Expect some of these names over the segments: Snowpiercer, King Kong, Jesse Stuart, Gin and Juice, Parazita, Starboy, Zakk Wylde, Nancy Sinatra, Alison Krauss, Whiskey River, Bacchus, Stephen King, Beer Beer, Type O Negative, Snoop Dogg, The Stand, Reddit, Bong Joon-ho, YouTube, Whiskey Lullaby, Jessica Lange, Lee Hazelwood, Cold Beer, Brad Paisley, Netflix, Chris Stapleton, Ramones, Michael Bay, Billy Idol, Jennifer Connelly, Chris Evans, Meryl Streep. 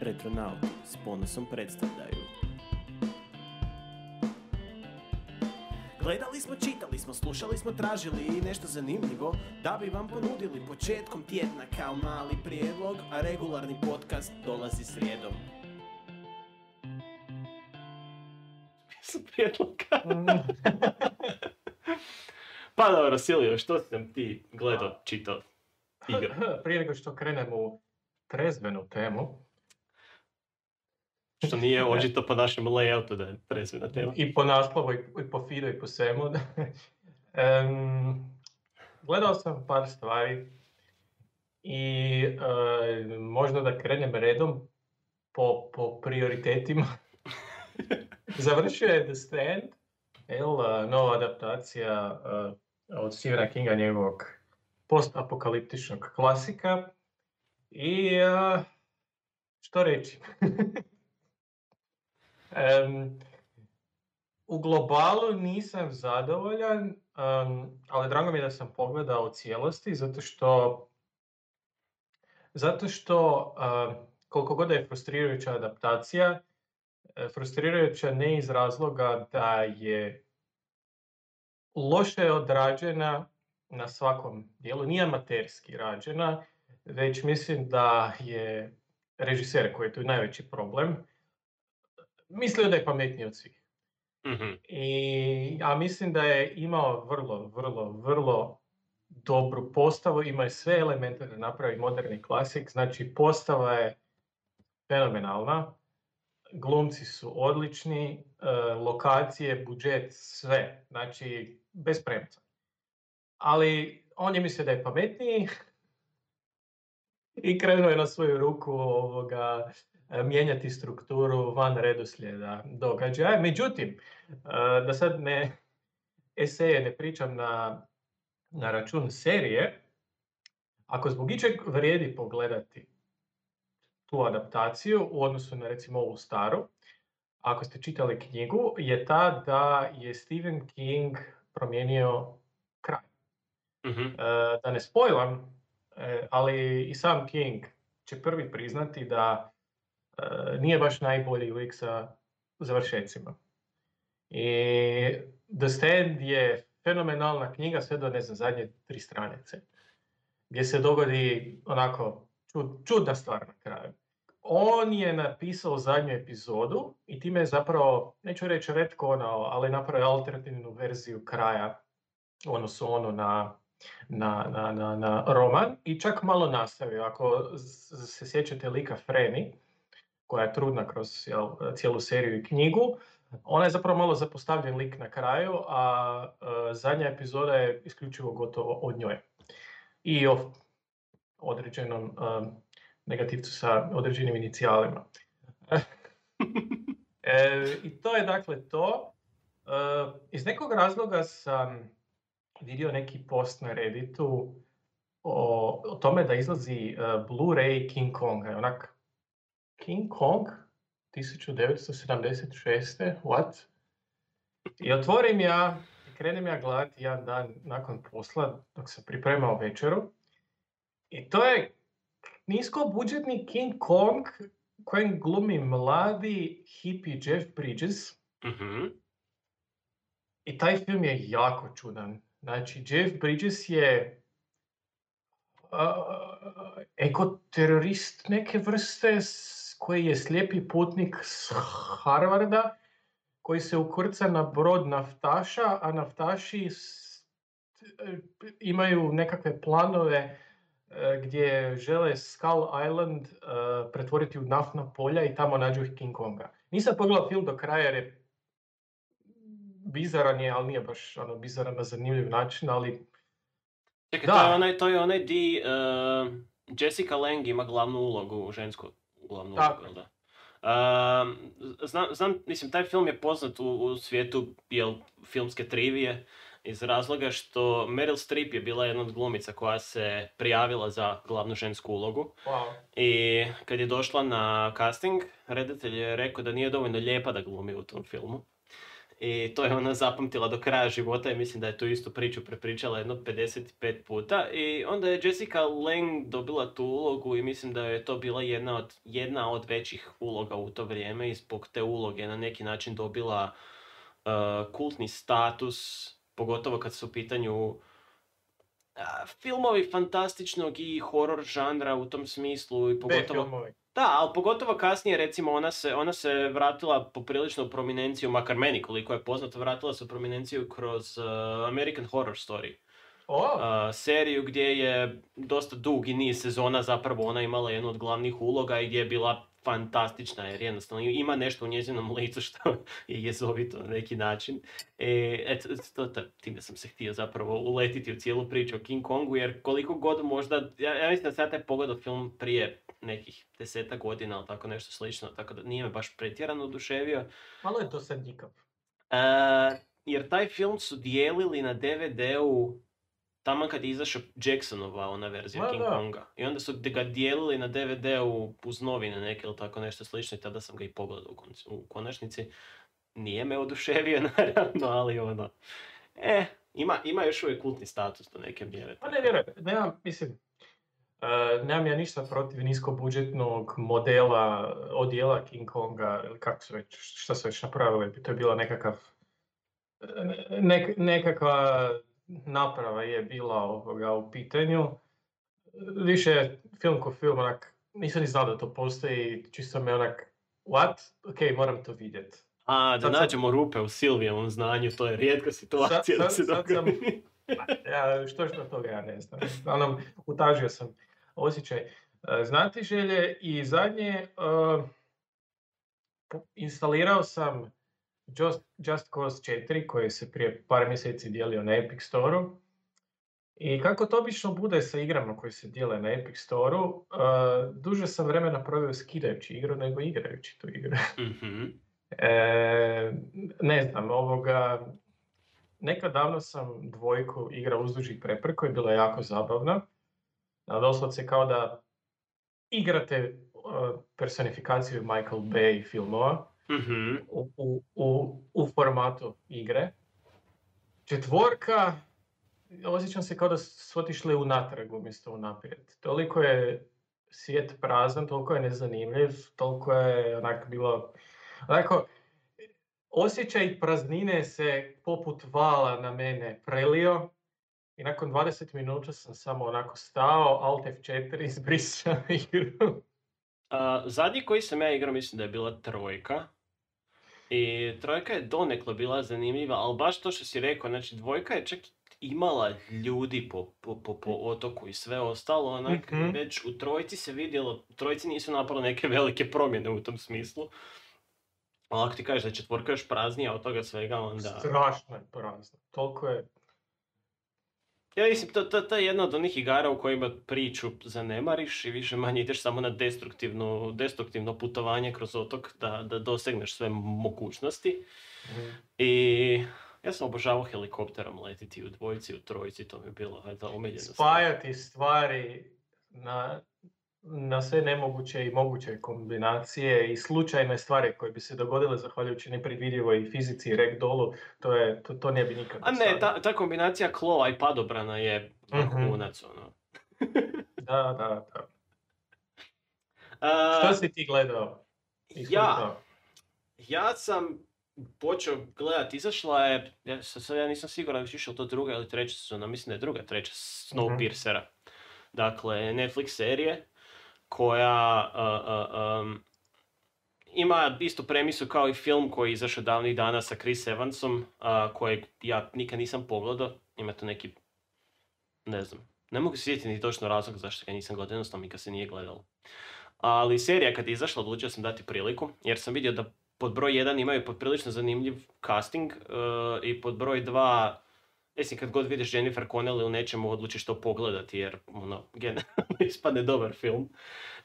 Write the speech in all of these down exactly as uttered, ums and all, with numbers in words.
Retronauti s ponosom predstavljaju. Gledali smo, čitali smo, slušali smo, tražili i nešto zanimljivo da bi vam ponudili početkom tjedna kao mali prijedlog, a regularni podcast dolazi srijedom. Smisla prijedloga. Pa dobro, Silvio, što si nam ti gledao, čitao, igra? Prije nego što krenem u trezvenu temu, što nije očito po našem layoutu da je trezvena tema. I po naslovu, i po feedu, i po svemu. um, gledao sam par stvari i uh, možda da krenem redom po, po prioritetima. Završio je The Stand, el, uh, nova adaptacija uh, od Stephena Kinga, njegovog postapokaliptičnog klasika. I uh, što reći? Um, u globalu nisam zadovoljan, um, ali drago mi je da sam pogledao u cijelosti, zato što, zato što uh, koliko god je frustrirajuća adaptacija, frustrirajuća ne iz razloga da je loše odrađena na svakom dijelu, nije amaterski rađena, već mislim da je režiser koji je tu najveći problem, mislio da je pametniji od svih. Mm-hmm. I, a mislim da je imao vrlo, vrlo, vrlo dobru postavu. Ima je sve elemente da napravi moderni klasik. Znači, postava je fenomenalna. Glumci su odlični. Lokacije, budžet, sve. Znači, bez premca. Ali on je mislio da je pametniji i krenuo je na svoju ruku ovoga... mijenjati strukturu van redoslijeda događaja. Međutim, da sad ne eseje ne pričam na, na račun serije, ako zbog ičeg vrijedi pogledati tu adaptaciju u odnosu na recimo ovu staru, ako ste čitali knjigu, je ta da je Stephen King promijenio kraj. Mm-hmm. Da ne spojlam, ali i sam King će prvi priznati da nije baš najbolji uvijek sa završecima. I The Stand je fenomenalna knjiga sve do, ne znam, zadnje tri stranice, gdje se dogodi onako čud, čudna stvar na kraju. On je napisao zadnju epizodu i time je zapravo, neću reći retkonao, ali napravio alternativnu verziju kraja, odnosno ono na, na, na, na, na roman, i čak malo nastavio. Ako se sjećate lika Freni, koja je trudna kroz jel, cijelu seriju i knjigu, ona je zapravo malo zapostavljen lik na kraju, a e, zadnja epizoda je isključivo gotovo od njoj. I o određenom e, negativcu sa određenim inicijalima. e, I to je dakle to. E, iz nekog razloga sam vidio neki post na Redditu o, o tome da izlazi e, Blu-ray King Konga. Onak King Kong tisuću devetsto sedamdeset šeste. What? I otvorim ja, krenem ja gledati jedan dan nakon posla dok sam pripremao večeru. I to je niskobudžetni King Kong kojem glumi mladi hippie Jeff Bridges. Mm-hmm. I taj film je jako čudan. Znači, Jeff Bridges je... Uh, ekoterorist neke vrste koji je slijepi putnik s Harvarda koji se ukrca na brod naftaša, a naftaši st- imaju nekakve planove uh, gdje žele Skull Island uh, pretvoriti u naftna polja i tamo nađu King Konga. Nisam pogledao film do kraja jer je bizaran je, ali nije baš ono, bizaran na zanimljiv način, ali čekaj, da. To je onaj, to je onaj di uh, Jessica Lange ima glavnu ulogu, žensku glavnu tako ulogu, da. Uh, znam, znam, mislim, taj film je poznat u, u svijetu jel, filmske trivije iz razloga što Meryl Streep je bila jedna od glumica koja se prijavila za glavnu žensku ulogu. Wow. I kad je došla na casting, redatelj je rekao da nije dovoljno lijepa da glumi u tom filmu. I to je ona zapamtila do kraja života i mislim da je tu istu priču prepričala jedno pedeset pet puta. I onda je Jessica Lange dobila tu ulogu i mislim da je to bila jedna od, jedna od većih uloga u to vrijeme. I zbog te uloge na neki način dobila uh, kultni status, pogotovo kad su u pitanju uh, filmovi fantastičnog i horor žanra u tom smislu. I pogotovo... Da, ali pogotovo kasnije, recimo, ona se, ona se vratila poprilično u prominenciju, makar meni koliko je poznato, vratila se u prominenciju kroz uh, American Horror Story. Oh. Uh, seriju gdje je dosta dugi niz sezona zapravo ona imala jednu od glavnih uloga i gdje je bila fantastična, jer jednostavno ima nešto u njezinom licu što je jezovito na neki način. E, et, to, to, time sam se htio zapravo uletiti u cijelu priču o King Kongu, jer koliko god možda, ja, ja mislim da sam taj pogledao film prije nekih deseta godina ili tako nešto slično, tako da nije me baš pretjerano oduševio. Malo je to sendikav. E, jer taj film su dijelili na D V D-u tamo kad je izašao Jacksonova ona verzija Ma, King da. Konga. I onda su ga dijelili na D V D-u uz novine neke ili tako nešto slično i tada sam ga i pogledao u, kon- u konačnici. Nije me oduševio naravno, ali ono... Eh, ima, ima još uvijek kultni status do neke mjere. Pa ne vjerujem, nemam, mislim... Uh, nemam ja ništa protiv niskobudžetnog modela, odjela King Konga, ili kako su već, šta su već napravili. To je bila nekakav... Nek, nekakva... naprava je bila ovoga u pitanju. Više film ko film, onak, nisam ni znao da to postoji, čisto me onak, what? Ok, moram to vidjeti. A, da sad nađemo sad... rupe u Silvijevom znanju, to je rijetka situacija sad, da se sad, sad ja, što što toga ja ne znam. Znam, utažio sam osjećaj znati želje i zadnje, uh, instalirao sam Just, Just Cause četiri, koji se prije par mjeseci dijelio na Epic Store-u. I kako to obično bude sa igrama koji se dijele na Epic Store-u, uh, duže sam vremena proveo skidajući igru nego igrajući tu igru. Mm-hmm. E, ne znam, ovoga... Nekad davno sam dvojku igra uzdužih prepreka i bila je jako zabavna. Doslovce kao da igrate uh, personifikaciju Michael Bay filmova. Mm-hmm. U, u, u formatu igre. Četvorka, osjećam se kao da su otišli unatrag umjesto unaprijed. Toliko je svijet prazan, toliko je nezanimljiv, toliko je onak bilo... Onako, osjećaj praznine se poput vala na mene prelio i nakon dvadeset minuta sam samo onako stao, Alt F četiri, izbrisao igru. Uh, zadnji koji sam ja igrao mislim da je bila trojka. I trojka je donekle bila zanimljiva, ali baš to što si rekao, znači dvojka je čak imala ljudi po, po, po, po otoku i sve ostalo, onak, mm-hmm. već u trojci se vidjelo, u trojci nisu napravili neke velike promjene u tom smislu. Ali ako ti kažeš da je četvorka još praznija od toga svega, onda... Strašno je prazno, toliko je... Ja mislim, to, to, to je jedna od onih igara u kojima priču zanemariš i više manje ideš samo na destruktivno, destruktivno putovanje kroz otok da, da dosegneš sve mogućnosti. Mm-hmm. I ja sam obožavao helikopterom letiti u dvojici, u trojici, to mi je bilo hajda omiljeno. Spajati stvari na, na sve nemoguće i moguće kombinacije i slučajne stvari koje bi se dogodile zahvaljujući nepredvidljivoj i fizici i ragdollu, to je, to, to ne bi nikad A ne, ta, ta kombinacija klova i padobrana je vrhunac, mm-hmm. ono. Da, da, da. A, što si ti gledao? Ja, ja sam počeo gledati, izašla je, ja, sad ja nisam siguran da išao to druga ili treća sezona, mislim da je druga, treća, Snowpiercera. Mm-hmm. Dakle, Netflix serije koja uh, uh, um, ima istu premisu kao i film koji je izašao davnih dana sa Chris Evansom, uh, kojeg ja nikad nisam pogledao. Ima tu neki, ne znam, ne mogu sjetiti ni točno razlog zašto ga nisam gledao, jednostavno mi ga se nije gledalo. Ali serija kad je izašla odlučio sam dati priliku, jer sam vidio da pod broj jedan imaju poprilično zanimljiv casting uh, i pod broj dva... Mislim, kad god vidiš Jennifer Connelly u nečemu, odlučiš to pogledati jer, ono, generalno ispadne dobar film.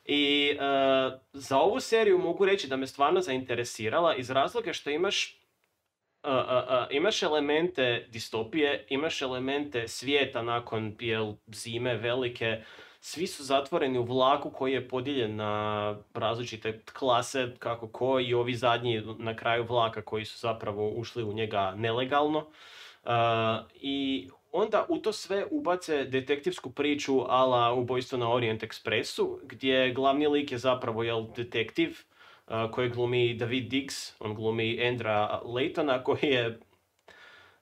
I uh, za ovu seriju mogu reći da me stvarno zainteresirala iz razloga što imaš a, a, imaš elemente distopije, imaš elemente svijeta nakon jel, zime velike, svi su zatvoreni u vlaku koji je podijeljen na različite klase, kako ko, i ovi zadnji na kraju vlaka koji su zapravo ušli u njega nelegalno. Uh, I onda u to sve ubace detektivsku priču ala Ubojstvo na Orient Expressu, gdje glavni lik je zapravo jel, detektiv uh, koji glumi David Diggs, on glumi Andra Laytona, koji je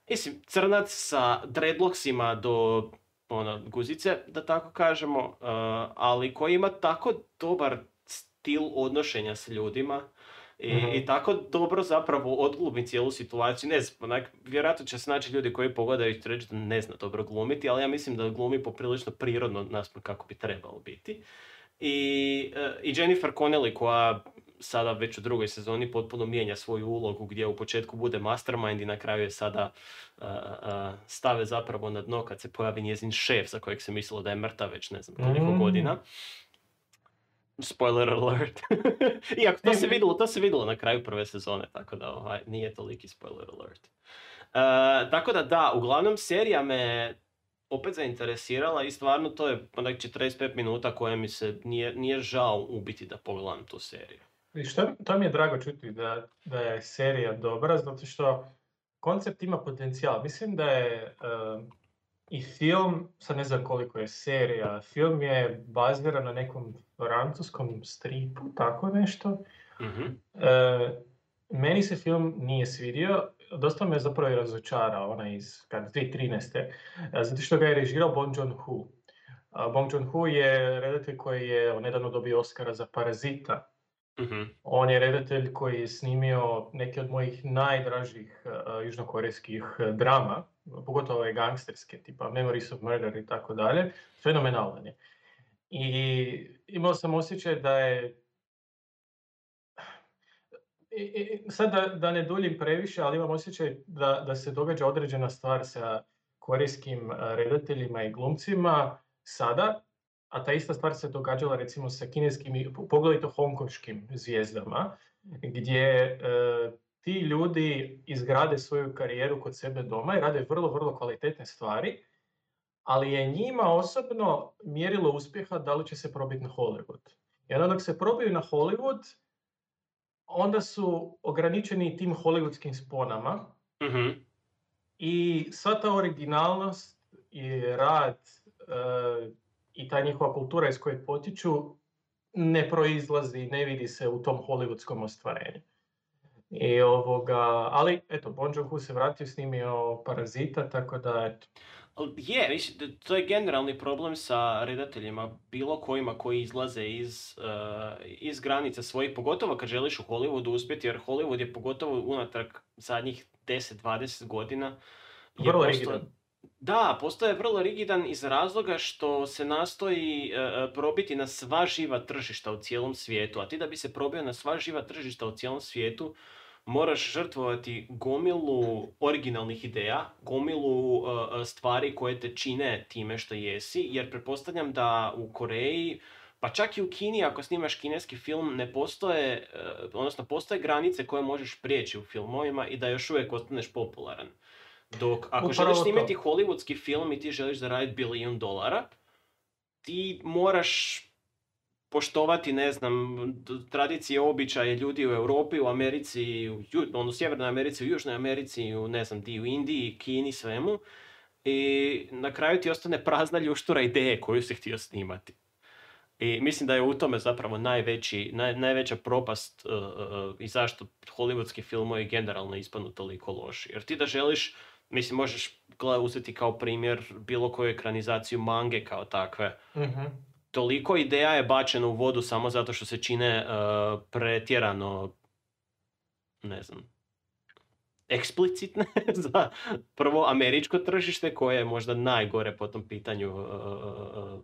mislim, crnac sa dreadlocksima do ona, guzice, da tako kažemo, uh, ali koji ima tako dobar stil odnošenja s ljudima. I, mm-hmm. I tako dobro zapravo odglumi cijelu situaciju, ne znam, onak, vjerojatno će se naći ljudi koji pogledaju i reći da ne zna dobro glumiti, ali ja mislim da glumi poprilično prirodno naspram kako bi trebalo biti. I, i Jennifer Connelly, koja sada već u drugoj sezoni potpuno mijenja svoju ulogu, gdje u početku bude mastermind i na kraju je sada uh, uh, stave zapravo na dno kad se pojavi njezin šef za kojeg se mislilo da je mrtav već ne znam koliko mm-hmm. godina. Spoiler alert. Iako to se vidjelo, to se vidjelo na kraju prve sezone, tako da ovaj, nije toliki spoiler alert. Uh, tako da da, uglavnom serija me opet zainteresirala i stvarno to je onak četrdeset pet minuta koje mi se nije, nije žao ubiti da pogledam tu seriju. I što, to mi je drago čuti da, da je serija dobra, zato što koncept ima potencijal. Mislim da je... Uh, I film, sad ne znam koliko je serija, film je baziran na nekom francuskom stripu, tako nešto. Mm-hmm. E, meni se film nije svidio, dosta me zapravo i razočarao, ona iz kad, dvije tisuće trinaeste. Zato što ga je režirao Bong Joon-ho. Bong Joon-ho je redatelj koji je nedavno dobio Oscara za Parazita. Mm-hmm. On je redatelj koji je snimio neke od mojih najdražih uh, južnokorejskih uh, drama, pogotovo je gangsterske, tipa Memories of Murder i tako dalje, fenomenalan je. I imao sam osjećaj da je... I, i, sad da, da ne duljim previše, ali imam osjećaj da, da se događa određena stvar sa korejskim uh, redateljima i glumcima sada, a ta ista stvar se događala recimo sa kineskim i poglavito hongkonškim zvijezdama, gdje e, ti ljudi izgrade svoju karijeru kod sebe doma i rade vrlo, vrlo kvalitetne stvari, ali je njima osobno mjerilo uspjeha da li će se probiti na Hollywood. I onda dok se probiju na Hollywood, onda su ograničeni tim hollywoodskim sponama mm-hmm. i sva ta originalnost i rad e, i ta njihova kultura iz koje potiču ne proizlazi, ne vidi se u tom hollywoodskom ostvarenju. I ovoga, ali eto, Bong Joon-ho se vratio, snimio Parazita, tako da eto. Je, mislim, to je generalni problem sa redateljima, bilo kojima koji izlaze iz, uh, iz granica svojih, pogotovo kad želiš u Hollywoodu uspjeti, jer Hollywood je pogotovo unatrag zadnjih deset do dvadeset godina. Vrlo rigidan. Da, postaje vrlo rigidan iz razloga što se nastoji e, probiti na sva živa tržišta u cijelom svijetu, a ti da bi se probio na sva živa tržišta u cijelom svijetu moraš žrtvovati gomilu originalnih ideja, gomilu e, stvari koje te čine time što jesi, jer pretpostavljam da u Koreji, pa čak i u Kini ako snimaš kineski film, ne postoje, e, odnosno postoje granice koje možeš prijeći u filmovima i da još uvijek ostaneš popularan. Dok ako upravo želiš snimati hollywoodski film i ti želiš zaraditi bilijun dolara, ti moraš poštovati, ne znam, tradicije, običaje ljudi u Europi, u Americi, u, on, u Sjevernoj Americi, u Južnoj Americi, u, ne znam, di, u Indiji, Kini, svemu. I na kraju ti ostane prazna ljuštura ideje koju si htio snimati. I mislim da je u tome zapravo najveći, naj, najveća propast uh, uh, i zašto hollywoodski filmovi generalno ispadnu toliko loši. Jer ti da želiš, mislim, možeš uzeti kao primjer bilo koju ekranizaciju mange kao takve. Mm-hmm. Toliko ideja je bačena u vodu samo zato što se čine uh, pretjerano, ne znam, eksplicitne za prvo američko tržište koje je možda najgore po tom pitanju, uh, uh,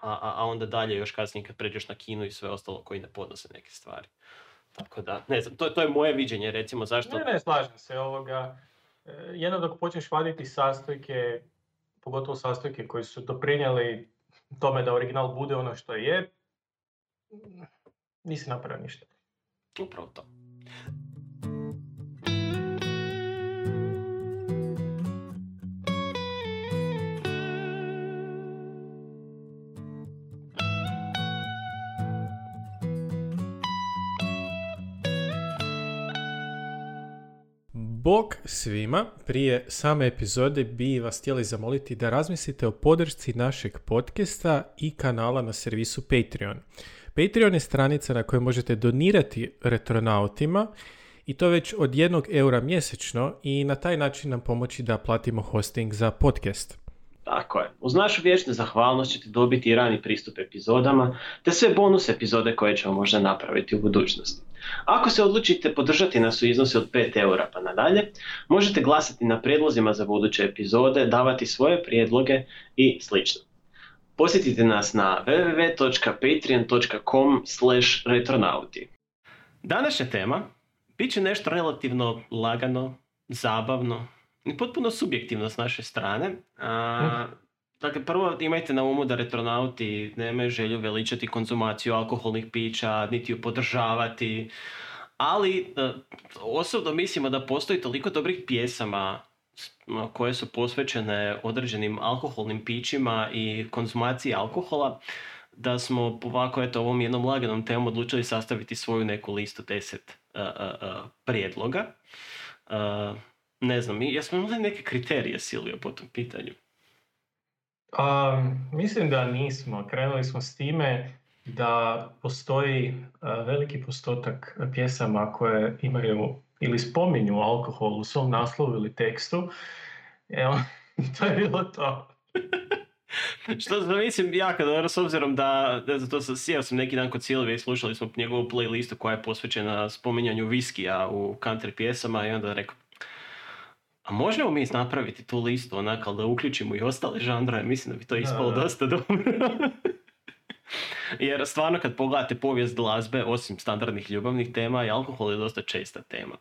a, a onda dalje još kasnije kad pređeš na kinu i sve ostalo koji ne podnose neke stvari. Tako da, ne znam, to, to je moje viđenje, recimo, zašto... Ne, ne, slažem se ovoga. Jedno dok počneš vaditi sastojke, pogotovo sastojke koji su doprinijeli tome da original bude ono što je, nisi napravio ništa. Upravo to. Bok svima. Prije same epizode bi vas htjeli zamoliti da razmislite o podršci našeg podcasta i kanala na servisu Patreon. Patreon je stranica na kojoj možete donirati retronautima i to već od jednog eura mjesečno i na taj način nam pomoći da platimo hosting za podcast. Tako je. Uz našu vječnu zahvalnost ćete dobiti i rani pristup epizodama, te sve bonus epizode koje ćemo možda napraviti u budućnosti. Ako se odlučite podržati nas u iznosu od pet eura pa nadalje, možete glasati na prijedlozima za buduće epizode, davati svoje prijedloge i sl. Posjetite nas na double-u double-u double-u dot patreon dot com slash retronauti. Današnja tema bit će nešto relativno lagano, zabavno i potpuno subjektivno s naše strane. A, dakle, prvo imajte na umu da retronauti nemaju želju veličati konzumaciju alkoholnih pića, niti ju podržavati, ali a, osobno mislimo da postoji toliko dobrih pjesama koje su posvećene određenim alkoholnim pićima i konzumaciji alkohola, da smo ovako, eto, ovom jednom laganom temom odlučili sastaviti svoju neku listu deset uh, uh, prijedloga. Uh, ne znam, jesmo imali neke kriterije, Silvio, po tom pitanju? Um, mislim da nismo. Krenuli smo s time da postoji uh, veliki postotak pjesama koje imaju ili spominju alkohol u svom naslovu ili tekstu. Evo, to je bilo to. Što mislim jako dobro, s obzirom da, ne znam, to sam, sjeo sam neki dan kod Silvije i slušali smo njegovu playlistu koja je posvećena spominjanju viskija u country pjesama i onda je rekao, a možemo mi napraviti tu listu onako da uključimo i ostale žanre, mislim da bi to ispalo da, dosta dobro. Jer stvarno kad pogledate povijest glazbe, osim standardnih ljubavnih tema, i alkohol je dosta česta tema.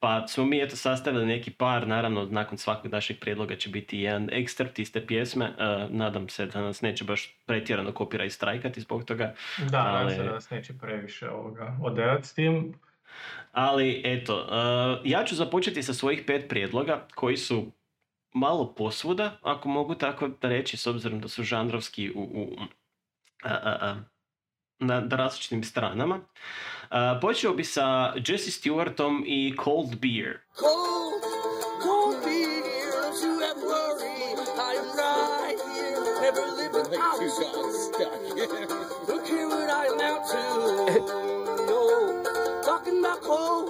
Pa smo mi eto sastavili neki par, naravno nakon svakog našeg prijedloga će biti jedan ekstrakt iz te pjesme. Uh, nadam se da nas neće baš pretjerano kopirati i strajkati zbog toga. Da, ali... nadam se da nas neće previše ovoga oderati s tim. Ali eto, uh, ja ću započeti sa svojih pet prijedloga koji su malo posvuda, ako mogu tako reći, s obzirom da su žanrovski u... u A, a, a. Na, na različitim stranama. A, počeo bi sa Jesse Stuartom i Cold Beer. Cold, cold beer, you have worry, I'm right here, never living out. Look here what I amount to, no, talking about cold,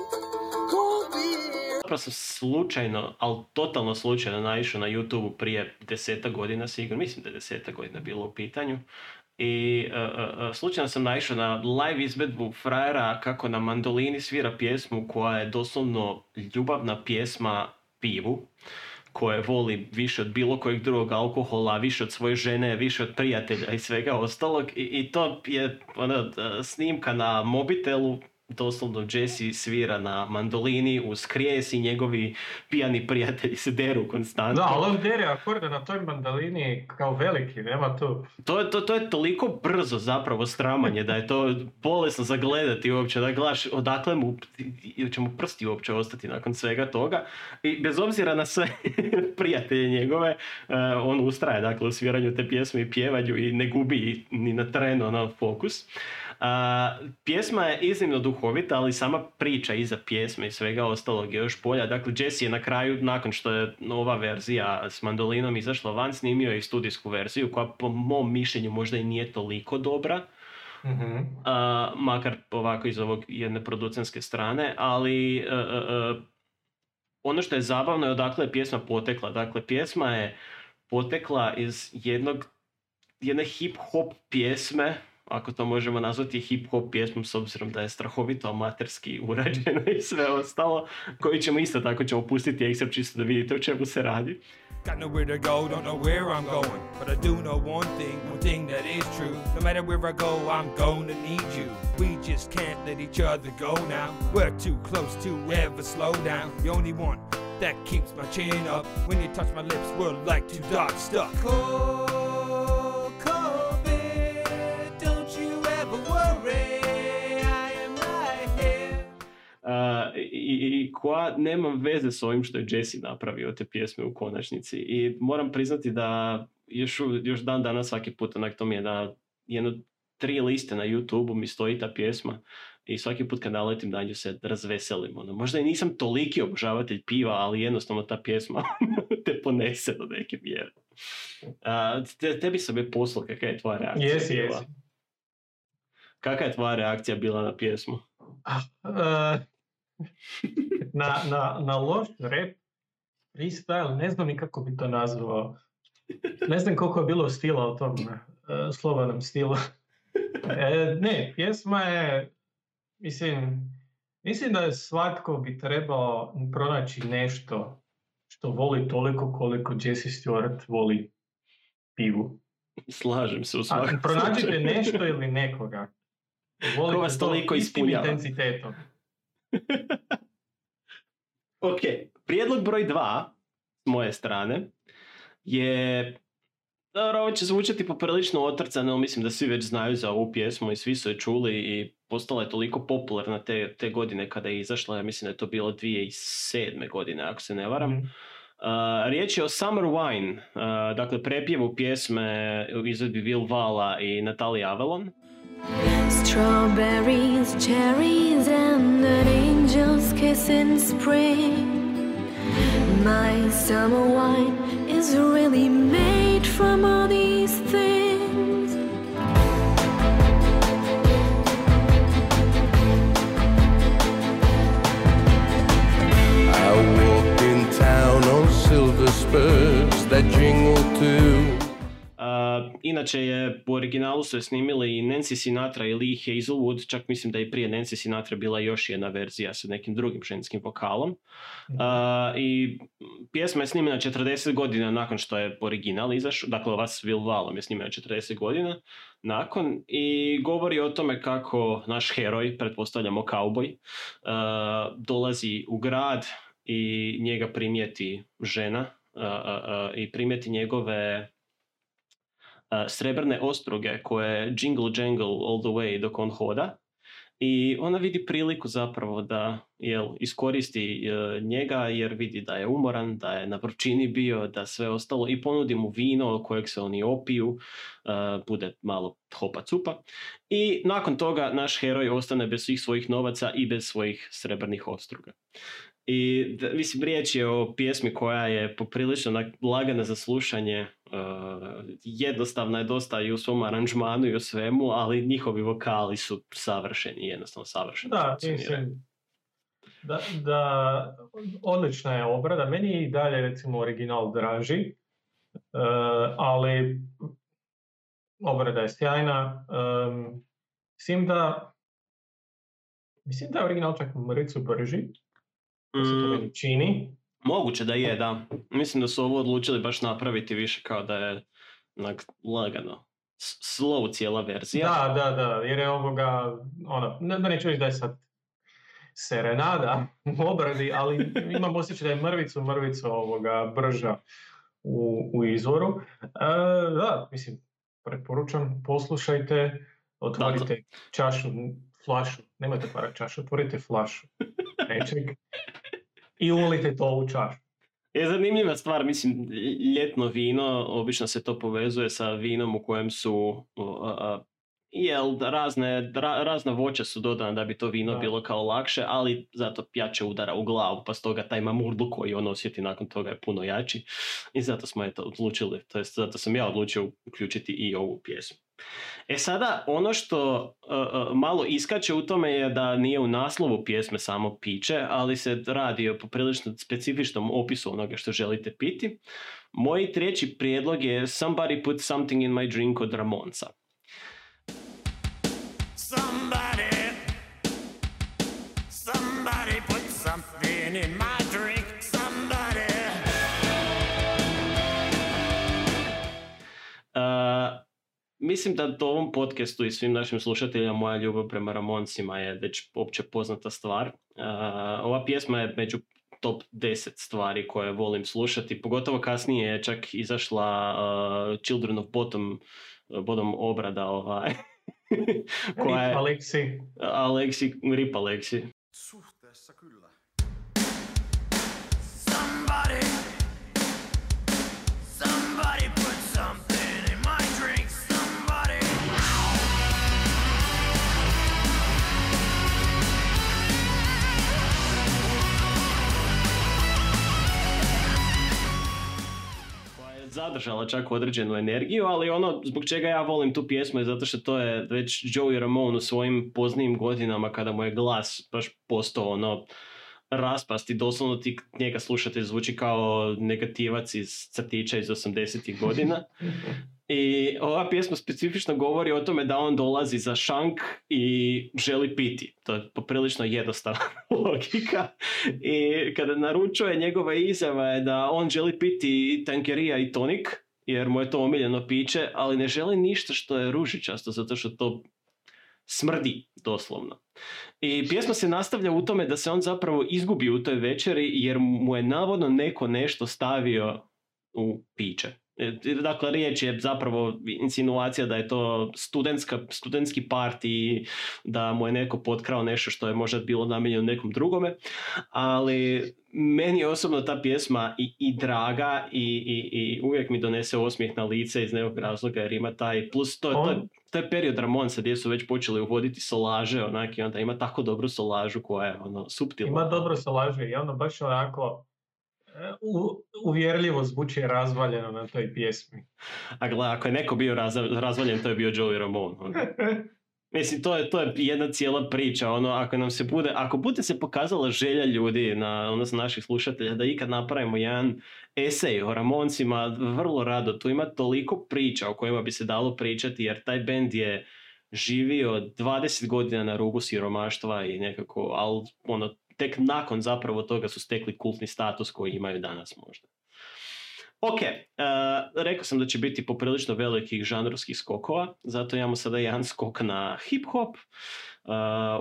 cold beer. Zapravo sam slučajno, ali totalno slučajno naišao na YouTube-u prije deseta godina, sigurno, mislim da je deseta godina bilo u pitanju. I uh, uh, slučajno sam naišao na live izvedbu frajera kako na mandolini svira pjesmu koja je doslovno ljubavna pjesma pivu, koje voli više od bilo kojeg drugog alkohola, više od svoje žene, više od prijatelja i svega ostalog. I, i to je ona snimka na mobitelu, doslovno Jesse svira na mandolini uz krijes i njegovi pijani prijatelji se deru konstantno. Da, ali on dere akorde na toj mandolini kao veliki, nema tu. To, to, to je toliko brzo zapravo stramanje da je to bolesno zagledati uopće, da gledaš odakle mu, će mu prsti uopće ostati nakon svega toga. I bez obzira na sve prijatelje njegove, uh, on ustraje dakle u sviranju te pjesme i pjevanju i ne gubi ni na trenu na fokus. Uh, pjesma je iznimno duhovita, ali sama priča iza pjesme i svega ostalog je još bolja. Dakle, Jesse je na kraju, nakon što je nova verzija s mandolinom izašla van, snimio je i studijsku verziju, koja po mom mišljenju možda i nije toliko dobra. Mm-hmm. Uh, makar ovako iz ovog jedne producentske strane, ali uh, uh, ono što je zabavno je odakle je pjesma potekla. Dakle, pjesma je potekla iz jednog, jedne hip-hop pjesme, ako to možemo nazvati hip-hop pjesmom s obzirom da je strahovito amaterski urađeno i sve ostalo, koji ćemo isto tako ćemo pustiti ekstrakt čisto da vidite o čemu se radi. Got nowhere to go, don't know where I'm going, but I do know one thing, one thing that is true. No matter where I go, I'm gonna need you. We just can't let each other go now. We're too close to ever slow down. The only one that keeps my chin up. When you touch my lips, we're like two dogs stuck. Cold, cold. Uh, i, i koja nema veze s ovim što je Jesse napravio te pjesme u konačnici. I moram priznati da još, još dan danas svaki put onak to mi je da jedno tri liste na YouTube-u mi stoji ta pjesma i svaki put kad naletim na nju se razveselim. Ono, možda i nisam toliki obožavatelj piva, ali jednostavno ta pjesma te ponese do neke mjere. Uh, te, tebi sam je poslao, kakva je tvoja reakcija yes, bila? Yes. Kakva je tvoja reakcija bila na pjesmu? Uh, na, na, na loš rap, freestyle, ne znam ni kako bi to nazvao. Ne znam koliko je bilo stila o tom, uh, slovanom stilu. E, ne, pjesma je, mislim, mislim da je svatko bi trebao pronaći nešto što voli toliko koliko Jesse Stuart voli pivu. Slažem se u svakom slučaju. Pronađite nešto ili nekoga. Voli vas toliko ispunjava. Intenzitetom. Ok, prijedlog broj dva s moje strane je... Dobro, ovo će zvučati poprilično otrcano, mislim da svi već znaju za ovu pjesmu i svi su je čuli i postala je toliko popularna te, te godine kada je izašla, ja mislim da je to bilo dvije tisuće sedme godine, ako se ne varam. Mm. Uh, riječ je o Summer Wine, uh, dakle prepjevu pjesme u izvedbi Will Vala i Natalie Avalon. Strawberries, cherries and an angel's kiss in spring. My summer wine is really made from all these things. I walked in town on silver spurs that jingle too. Uh, inače je u originalu su je snimili i Nancy Sinatra i Lee Hazelwood, čak mislim da je prije Nancy Sinatra bila još jedna verzija sa nekim drugim ženskim vokalom. Uh, I pjesma je snimljena četrdeset godina nakon što je original izašao, dakle ova s Will Valom je snimljena četrdeset godina nakon i govori o tome kako naš heroj, pretpostavljamo kauboj, uh, dolazi u grad i njega primijeti žena uh, uh, uh, i primijeti njegove srebrne ostruge koje jingle jangle all the way dok on hoda i ona vidi priliku zapravo da jel, iskoristi uh, njega jer vidi da je umoran, da je na vrčini bio, da sve ostalo i ponudi mu vino kojeg se oni opiju, uh, bude malo hopa cupa i nakon toga naš heroj ostane bez svih svojih novaca i bez svojih srebrnih ostruga. I da, mislim, riječ je o pjesmi koja je poprilično lagana za slušanje, uh, jednostavna je dosta i u svom aranžmanu i u svemu, ali njihovi vokali su savršeni, jednostavno savršeni. Da, mislim, da, da, odlična je obrada, meni i dalje recimo original draži, uh, ali obrada je sjajna, um, mislim da mislim da je original čak mrvicu brži. Mm, čini. Moguće da je, da. Mislim da su ovo odlučili baš napraviti više kao da je onak, lagano. Slow cijela verzija. Da, da, da. Jer je ovoga, ono, ne, da neću reći da je sad serenada u obradi, ali imam osjećaj da je mrvicu, mrvicu ovoga brža u, u izvoru. E, da, mislim, preporučam, poslušajte, otvorite dakle. čašu, flašu. Nemojte otvarati čašu, otvorite flašu. Nečeg. I ulite to u čašu. Je zanimljiva stvar, mislim, ljetno vino, obično se to povezuje sa vinom u kojem su uh, uh, jel, razne, ra, razna voća su dodana da bi to vino da. bilo kao lakše, ali zato jače udara u glavu, pa stoga taj mamurdu koji on osjeti nakon toga je puno jači. I zato smo je to odlučili, to jest zato sam ja odlučio uključiti i ovu pjesmu. E sada, ono što uh, malo iskače u tome je da nije u naslovu pjesme samo piće, ali se radi o poprilično specifičnom opisu onoga što želite piti. Moj treći prijedlog je Somebody Put Something in My Drink od Ramonesa. Somebody, somebody put something in my drink, somebody. Uh, Mislim da u ovom podcastu i svim našim slušateljima moja ljubav prema Ramonesima je već opće poznata stvar. Uh, ova pjesma je među top deset stvari koje volim slušati. Pogotovo kasnije je čak izašla uh, Children of Bottom, Bottom obrada ovaj. koja je... Rip Alexi. Alexi, Rip Alexi. Suhteessa kyllä. Somebody, somebody put something. sadržala čak određenu energiju, ali ono zbog čega ja volim tu pjesmu je zato što to je već Joey Ramone u svojim poznijim godinama kada mu je glas baš postao ono raspasti, doslovno ti njega slušate zvuči kao negativac iz crtića iz osamdesetih godina. I ova pjesma specifično govori o tome da on dolazi za šank i želi piti. To je poprilično jednostavna logika. I kada naručuje, njegova izjava je da on želi piti tankerija i tonik, jer mu je to omiljeno piće, ali ne želi ništa što je ružičasto, zato što to smrdi, doslovno. I pjesma se nastavlja u tome da se on zapravo izgubi u toj večeri, jer mu je navodno neko nešto stavio u piće. Dakle, riječ je zapravo insinuacija da je to studentski party, da mu je neko potkrao nešto što je možda bilo namijenjeno nekom drugome, ali meni je osobno ta pjesma i, i draga i, i, i uvijek mi donese osmijeh na lice iz nekog razloga jer ima taj, plus to je, to je, to je period Ramonesa gdje su već počeli uvoditi solaže, onak, i onda ima tako dobru solažu koja je ono, suptilna. Ima dobru solažu i ono baš onako... U, uvjerljivo zvuči razvaljeno na toj pjesmi. A gleda, ako je neko bio razva, razvaljen, to je bio Joey Ramone. Ono. Mislim, to je, to je jedna cijela priča. Ono, ako nam se bude, ako bude se pokazala želja ljudi, na, odnosno naših slušatelja, da ikad napravimo jedan esej o Ramoncima, vrlo rado. Tu ima toliko priča o kojima bi se dalo pričati, jer taj bend je živio dvadeset godina na rubu siromaštva i nekako, ali ono, tek nakon zapravo toga su stekli kultni status koji imaju danas možda. Ok, uh, rekao sam da će biti poprilično velikih žanrovskih skokova, zato imamo sada jedan skok na hip-hop, uh,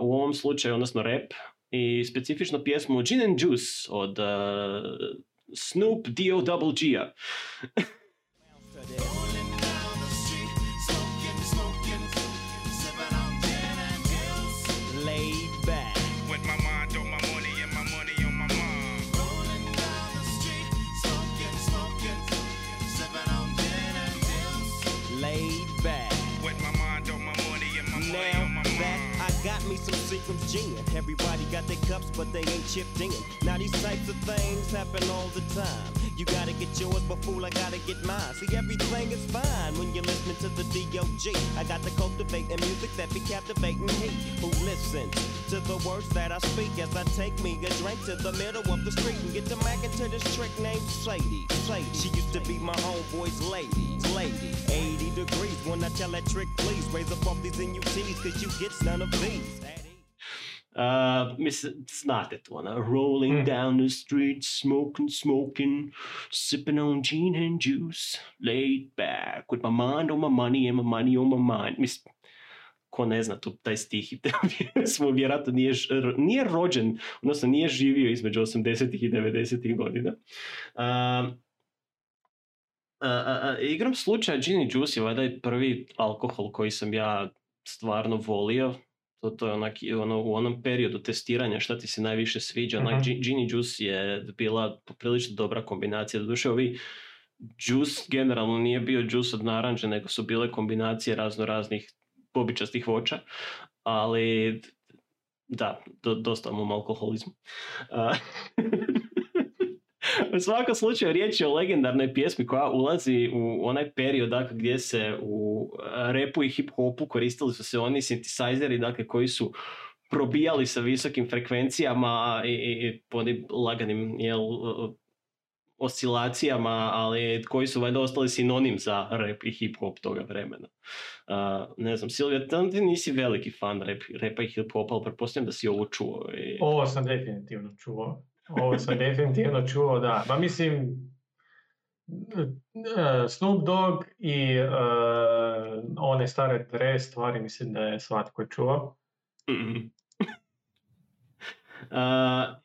u ovom slučaju, odnosno rap, i specifično pjesmu Gin and Juice od uh, Snoop D O G G-a. Everybody got their cups, but they ain't chipped in. Now these types of things happen all the time. You gotta get yours, but fool, I gotta get mine. See, everything is fine when you're listening to the D O G. I got to cultivate and music that be captivating heat. Who listens to the words that I speak as I take me a drink to the middle of the street and get to mack into this trick named Sadie. Sadie, she used to be my homeboy's lady. Lady, eighty degrees when I tell that trick, please raise up off these N U Ts, cause you get none of these. Uh, mislim, znate tu ona, rolling mm. down the street, smoking, smoking, sipping on gin and juice, laid back, with my mind on my money and my money on my mind. Mislim, ko ne zna tu taj stih, smo vjerojatno nije, nije rođen, odnosno nije živio između osamdesetih i devedesetih godina. Uh, uh, uh, igram slučaja Gin and Juice je valjda i prvi alkohol koji sam ja stvarno volio. To, to je onak, ono, u onom periodu testiranja šta ti se najviše sviđa. Uh-huh. Onak, Gin and Juice je bila poprilično dobra kombinacija. Doduše, ovi juice generalno nije bio juice od naranđe, nego su bile kombinacije razno raznih bobičastih voća. Ali, da, do, dosta o mom alkoholizmu. Uh, u svakom slučaju, riječ je o legendarnoj pjesmi koja ulazi u onaj period, dakle, gdje se u repu i hip-hopu koristili su se oni synthesizeri, dakle, koji su probijali sa visokim frekvencijama i, i onim laganim, jel, oscilacijama, ali koji su valjda ostali sinonim za rap i hip-hop toga vremena. Uh, ne znam, Silvija, tam ti nisi veliki fan rap, rapa i hip-hopa, ali pretpostavljam da si ovo čuo. I... Ovo sam definitivno čuo. Ovo sam definitivno čuo, da. Ba mislim, Snoop Dogg i uh, one stare dve stvari mislim da je svatko čuo. Mm-hmm. Uh,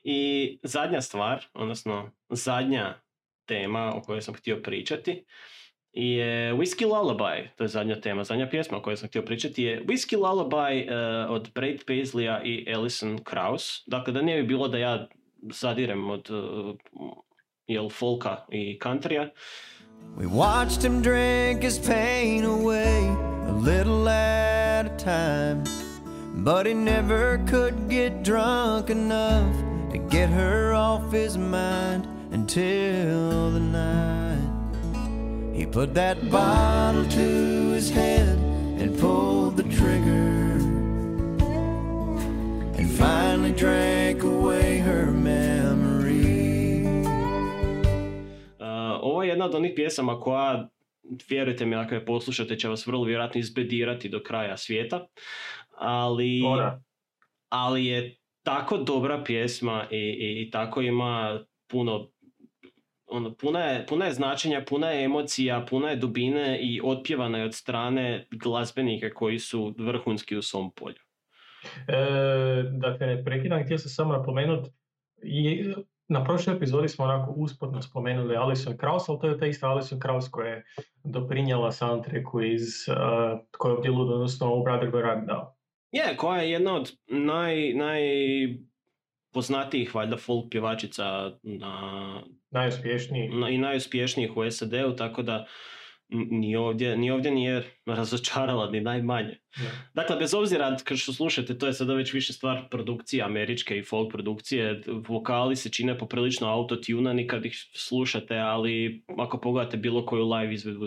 I zadnja stvar, odnosno zadnja tema o kojoj sam htio pričati je Whiskey Lullaby. To je zadnja tema, zadnja pjesma o kojoj sam htio pričati je Whiskey Lullaby uh, od Brad Paisley-a i Alison Krauss. Dakle, da ne bi bilo da ja zadirem od jel folka i countrya. We watched him drink his pain away a little at a time, but he never could get drunk enough to get her off his mind until the night he He put that bottle to his head and pulled the trigger, and finally drank away her memory. Uh, ovo je jedna od onih pjesama koja, vjerujte mi, ako je poslušate, će vas vrlo vjerojatno izbedirati do kraja svijeta, ali, ali je tako dobra pjesma i, i, i tako ima puno, ono, puna je, puna je značenja, puna je emocija, puna je dubine i otpjevana je od strane glazbenika koji su vrhunski u svom polju. E, dakle, ne prekidam, htio sam samo napomenuti, na prošloj epizodi smo onako usputno spomenuli Alison Krauss, ali to je ta ista Alison Krauss koja je doprinjala soundtracku iz uh, koja je ovdje luda, odnosno u Brother Where Art Thou. Je, koja je jedna od naj, najpoznatijih valjda folk pjevačica na, najuspješniji. na, i najuspješnijih u S A D-u, tako da ni ovdje, ni ovdje nije razočarala ni najmanje. Ne. Dakle, bez obzira što slušate, to je sada već više stvar produkcije američke i folk produkcije. Vokali se čine poprilično autotunani kad ih slušate, ali ako pogledate bilo koju live izvedbu,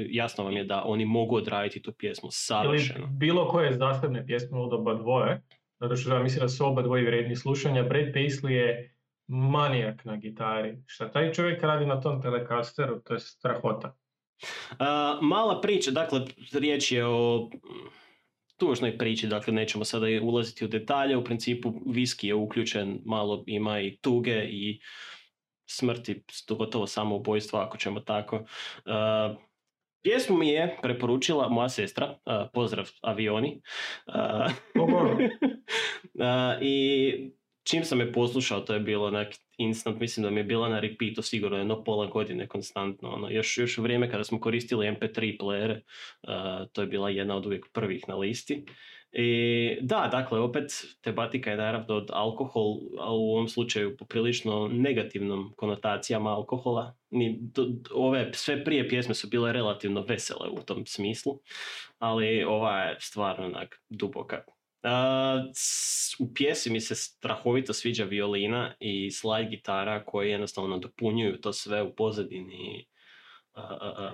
jasno vam je da oni mogu odraditi tu pjesmu savršeno. Bilo koje zasebne pjesme od oba dvoje, zato što da mislim da su oba dvoje vrijedni slušanja. Brad Paisley je manijak na gitari. Šta taj čovjek radi na tom Telecasteru, to je strahota. Uh, mala priča, dakle, riječ je o tužnoj priči, dakle, nećemo sada ulaziti u detalje, u principu viski je uključen, malo ima i tuge i smrti, gotovo samoubojstva, ako ćemo tako. Uh, pjesmu mi je preporučila moja sestra, uh, pozdrav avioni. Uh, uh, I čim sam je poslušao, to je bilo neki instant, mislim da mi je bila na repeatu sigurno jedno pola godine konstantno. Ono, još, još u vrijeme kada smo koristili em pe tri playere, uh, to je bila jedna od uvijek prvih na listi. I, da, dakle, opet tematika je naravno od alkohol, a u ovom slučaju poprilično negativnom konotacijama alkohola. Ni, do, ove sve prije pjesme su bile relativno vesele u tom smislu, ali ova je stvarno onak duboka. Uh, u pjesmi mi se strahovito sviđa violina i slide gitara koji jednostavno dopunjuju to sve u pozadini. Uh, uh, uh. Uh,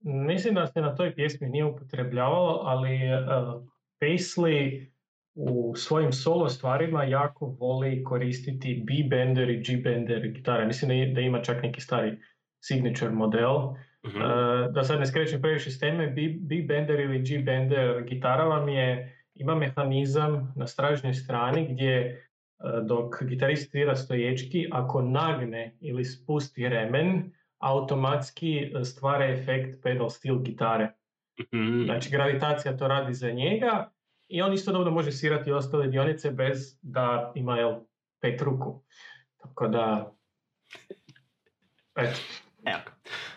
mislim da se na toj pjesmi nije upotrebljavalo, ali uh, Paisley u svojim solo stvarima jako voli koristiti B-bender i G-bender gitare. Mislim da, je, da ima čak neki stari signature model. Uh-huh. Uh, da sad ne skrećem previše s teme, B-bender ili G-bender gitara vam je, ima mehanizam na stražnjoj strani gdje uh, dok gitarist svira stoječki, ako nagne ili spusti remen, automatski stvara efekt pedal steel gitare. Uh-huh. Znači, gravitacija to radi za njega i on istodobno može svirati ostale dionice bez da ima jel, pet ruku. Tako da... Eto. Evo.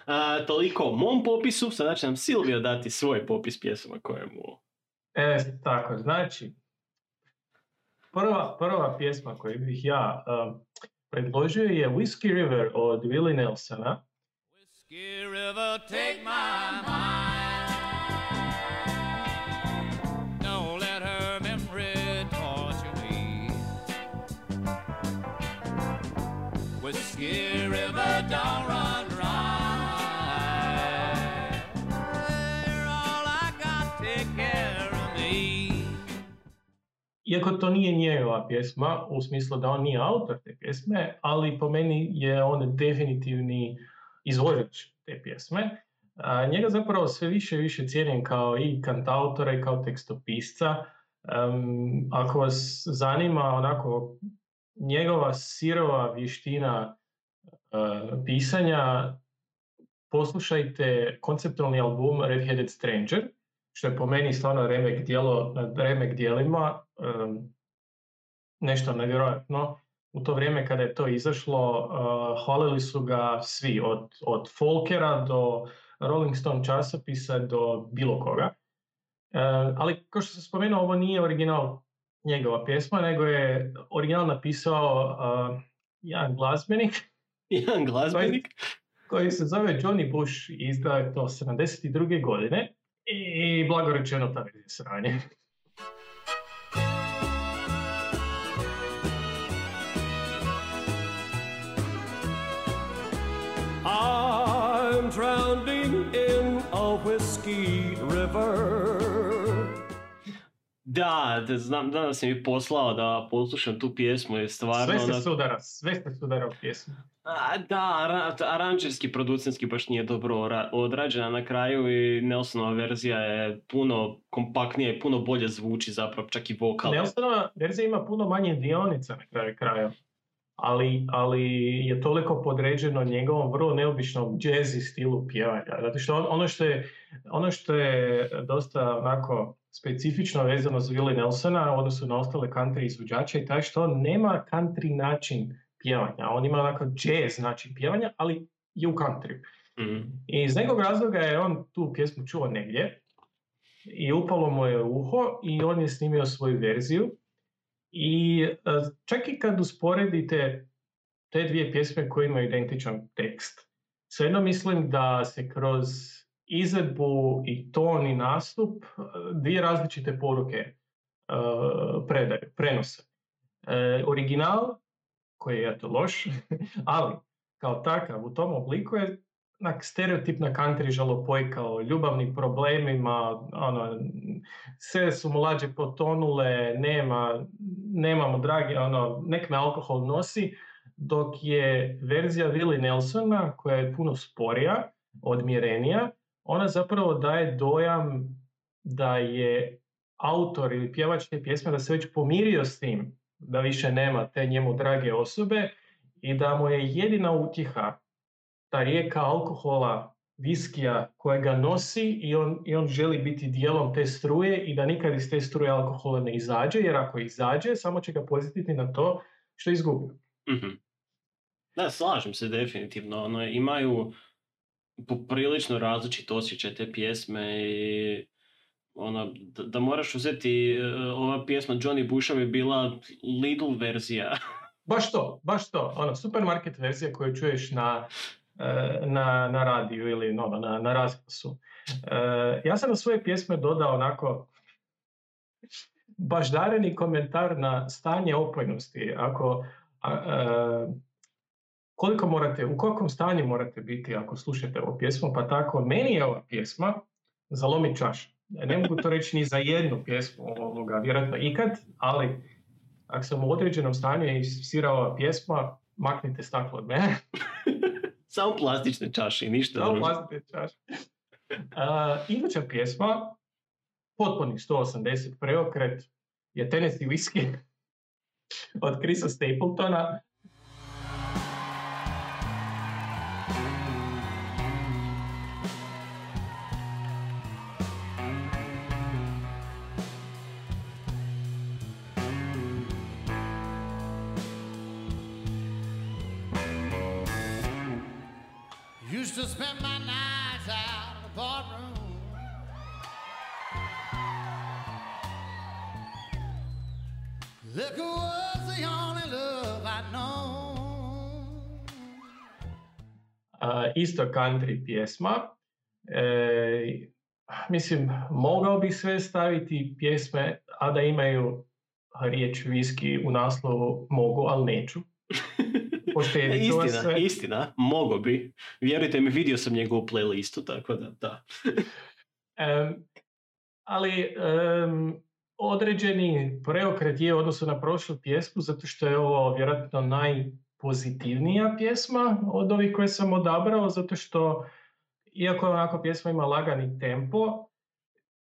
Uh, toliko o mom popisu, sada će nam Silvio dati svoj popis pjesama koje mu... E, tako, znači, prva, prva pjesma koju bih ja uh, predložio je Whiskey River od Willie Nelsona. Whiskey River, take my mind. Don't let her memory torture me. Whiskey River, don't run. Iako to nije njegova pjesma, u smislu da on nije autor te pjesme, ali po meni je on definitivni izvođač te pjesme. Njega zapravo sve više i više cijenim kao i kantautora i kao tekstopisca. Um, ako vas zanima onako njegova sirova vještina uh, pisanja, poslušajte konceptualni album Red-Headed Stranger, što je po meni stvarno remek djelo nad remek djelima, um, nešto nevjerojatno. U to vrijeme kada je to izašlo, uh, hvalili su ga svi, od, od Folkera do Rolling Stone časopisa do bilo koga. Uh, ali kao što sam spomenuo, ovo nije original njegova pjesma, nego je original napisao uh, jedan glazbenik. Jedan glazbenik? Koji, koji se zove Johnny Bush, izdao je to sedamdeset druge godine. I blago rečeno ta je sranje. Whiskey River. Da, znam, danas si mi poslao da poslušam tu pjesmu, je stvarno... Sve se sudara, sve se sudara u pjesmu. A, da, aranđerski, producentski baš nije dobro odrađena na kraju i Nelsonova verzija je puno kompaktnija i puno bolje zvuči zapravo, čak i vokal. Nelsonova verzija ima puno manje dionica na kraju kraja, ali, ali je toliko podređeno njegovom vrlo neobičnom jazzy stilu pjevanja. Zato što on, ono, što je, ono što je dosta onako specifično vezano za Willie Nelsona, odnosno na ostale country izvođače, i taj što on nema country način pjevanja. On ima onako jazz način pjevanja, ali je u country. Mm-hmm. I iz nekog razloga je on tu pjesmu čuo negdje i upalo mu je uho i on je snimio svoju verziju. I čak i kad usporedite te dvije pjesme koje imaju identičan tekst, svejedno mislim da se kroz izvedbu i ton i nastup dvije različite poruke uh, predaju, prenose. Uh, original, koji je to loš, ali kao takav u tom obliku je stereotipna country žalopojka o ljubavnim problemima, ono, sve su mlađe potonule, nema, nemamo dragi, ono, nek me alkohol nosi, dok je verzija Willie Nelsona, koja je puno sporija, odmjerenija, ona zapravo daje dojam da je autor ili pjevač te pjesme da se već pomirio s tim, da više nema te njemu drage osobe i da mu je jedina utjeha ta rijeka alkohola, viskija koja ga nosi i on, i on želi biti dijelom te struje i da nikad iz te struje alkohola ne izađe, jer ako izađe, samo će ga posjetiti na to što je izgubio. Mm-hmm. Da, slažem se definitivno. Ono, imaju poprilično različit osjećaj te pjesme i ona, da, da moraš uzeti ova pjesma Johnny Busha bi bila Lidl verzija. Baš to, baš to. Ona supermarket verzija koju čuješ na Na, na radiju ili no, na, na razglasu. E, ja sam na svoje pjesme dodao onako baždareni komentar na stanje opojnosti. Ako, a, a, koliko morate, u kakvom stanju morate biti ako slušate ovu pjesmu, pa tako meni je ova pjesma zalomi čaša. Ne mogu to reći ni za jednu pjesmu ovoga, vjerojatno ikad, ali ako sam u određenom stanju i svirao ova pjesma, maknite staklo od mene. Samo plastične čaše i ništa drugo. Samo plastične čaše. Uh, Iduća pjesma, potpunih sto osamdeset preokret, je Tennessee Whiskey od Chrisa Stapletona. To spend my nights out of the barroom, liquor was the only love I know. Uh, isto country pjesma. E, mislim, mogao bih sve staviti pjesme, a da imaju riječ whisky u naslovu mogu, ali neću. Istina, sve. Istina, mogo bi. Vjerujte mi, vidio sam njegovu playlistu, tako da, da. um, ali um, određeni preokret je u odnosu na prošlu pjesmu, zato što je ovo vjerojatno najpozitivnija pjesma od ovih koje sam odabrao, zato što, iako onako pjesma ima lagani tempo,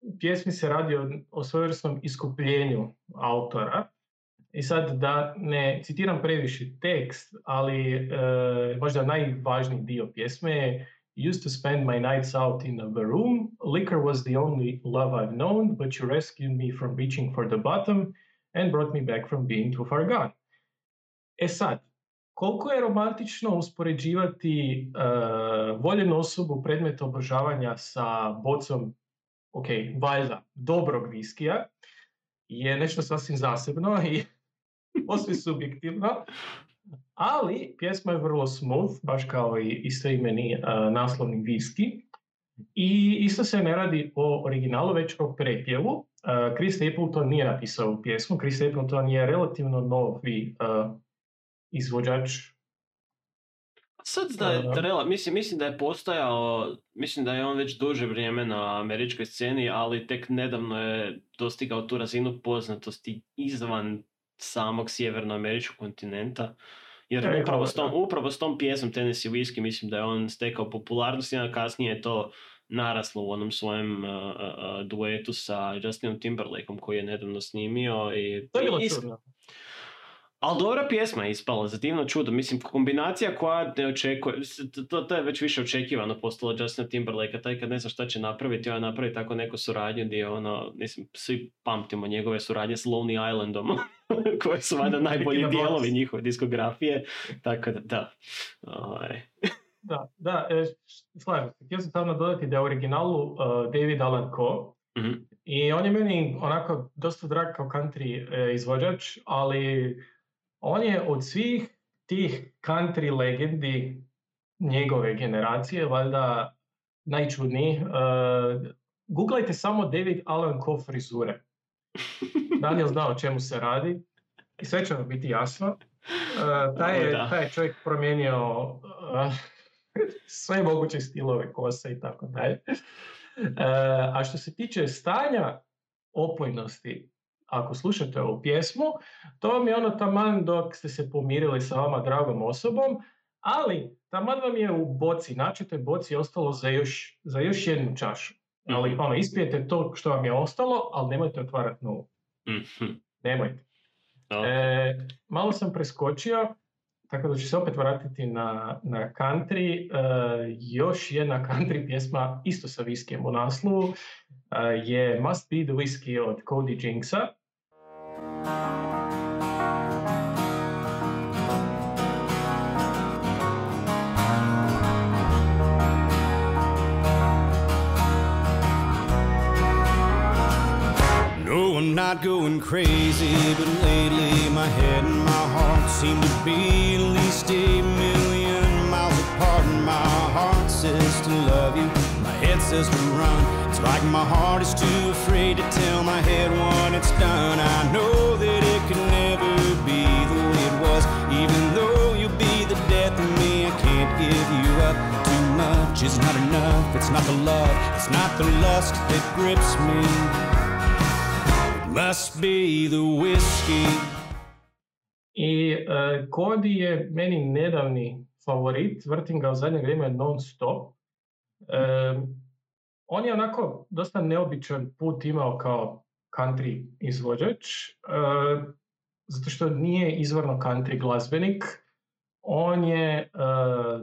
u pjesmi se radi o, o svojevrsnom iskupljenju autora. I sad da ne citiram previše tekst, ali e, možda najvažniji dio pjesme je Used to spend my nights out in a room, liquor was the only love I've known, but you rescued me from reaching for the bottom and brought me back from being too far gone. E sad, koliko je romantično uspoređivati e, voljenu osobu predmet obožavanja sa bocom, ok, valjda, dobrog viskija, je nešto sasvim zasebno i osim subjektivno, ali pjesma je vrlo smooth, baš kao i istoimeni uh, naslovni whisky. I isto se ne radi o originalu, već o prepjevu. Uh, Chris Stapleton nije napisao ovu pjesmu. Chris Stapleton je relativno novi uh, izvođač Sad da je Trela, mislim, mislim da je postojao, mislim da je on već duže vrijeme na američkoj sceni, ali tek nedavno je dostigao tu razinu poznatosti izvan samog sjevernoameričkog kontinenta. Jer e, upravo, s tom, upravo s tom pjesmom Tennessee Whiskey mislim da je on stekao popularnost, a kasnije je to naraslo u onom svojem uh, uh, duetu sa Justinom Timberlakeom koji je nedavno snimio. I, to je bilo čudno. Ali dobra pjesma je ispala, za divno čudo. Mislim, kombinacija koja ne očekuje, to, to je već više očekivano postalo Justina Timberlakea, taj kad ne zna šta će napraviti, ona napravi tako neku suradnju gdje ono, mislim, svi pamtimo njegove suradnje s Lonely Islandom, koje su valjda najbolji dijelovi njihove diskografije, tako da, da. Da, da, e, slažem se. Htio sam samo dodati da je u originalu uh, David Alan Coe, mm-hmm. i on je meni onako dosta drag kao country e, izvođač, ali on je od svih tih country legendi njegove generacije, valjda najčudniji. E, Googlajte samo David Alan Coe frizure. Daniel zna o čemu se radi i sve će vam biti jasno. E, taj, je, taj je čovjek promijenio uh, sve moguće stilove kose i tako dalje. A što se tiče stanja opojnosti, ako slušate ovu pjesmu, to vam je ono taman dok ste se pomirili sa vama dragom osobom, ali taman vam je u boci, znači toj boci je ostalo za još, za još jednu čašu. Ali ono, ispijete to što vam je ostalo, ali nemojte otvarati novu. Mm-hmm. Nemojte. Okay. E, malo sam preskočio, tako da ću se opet vratiti na, na country. E, još jedna country pjesma, isto sa viskijem u naslovu, je Must Be the Whiskey od Cody Jinksa. No, I'm not going crazy, but lately my head and my heart seem to be at least a million miles apart. And my heart says to love you, my head says to run. It's like my heart is too afraid to tell my head when it's done. I know that it could never be the way it was. Even though you'll be the death of me, I can't give you up. Too much is not enough. It's not the love, it's not the lust that grips me. It must be the whiskey. I uh, Cody je meni nedavni favorit. Vrtim ga u zadnje vrijeme non stop. Um, On je onako dosta neobičan put imao kao country izvođač, uh, zato što nije izvorno country glazbenik. On je uh,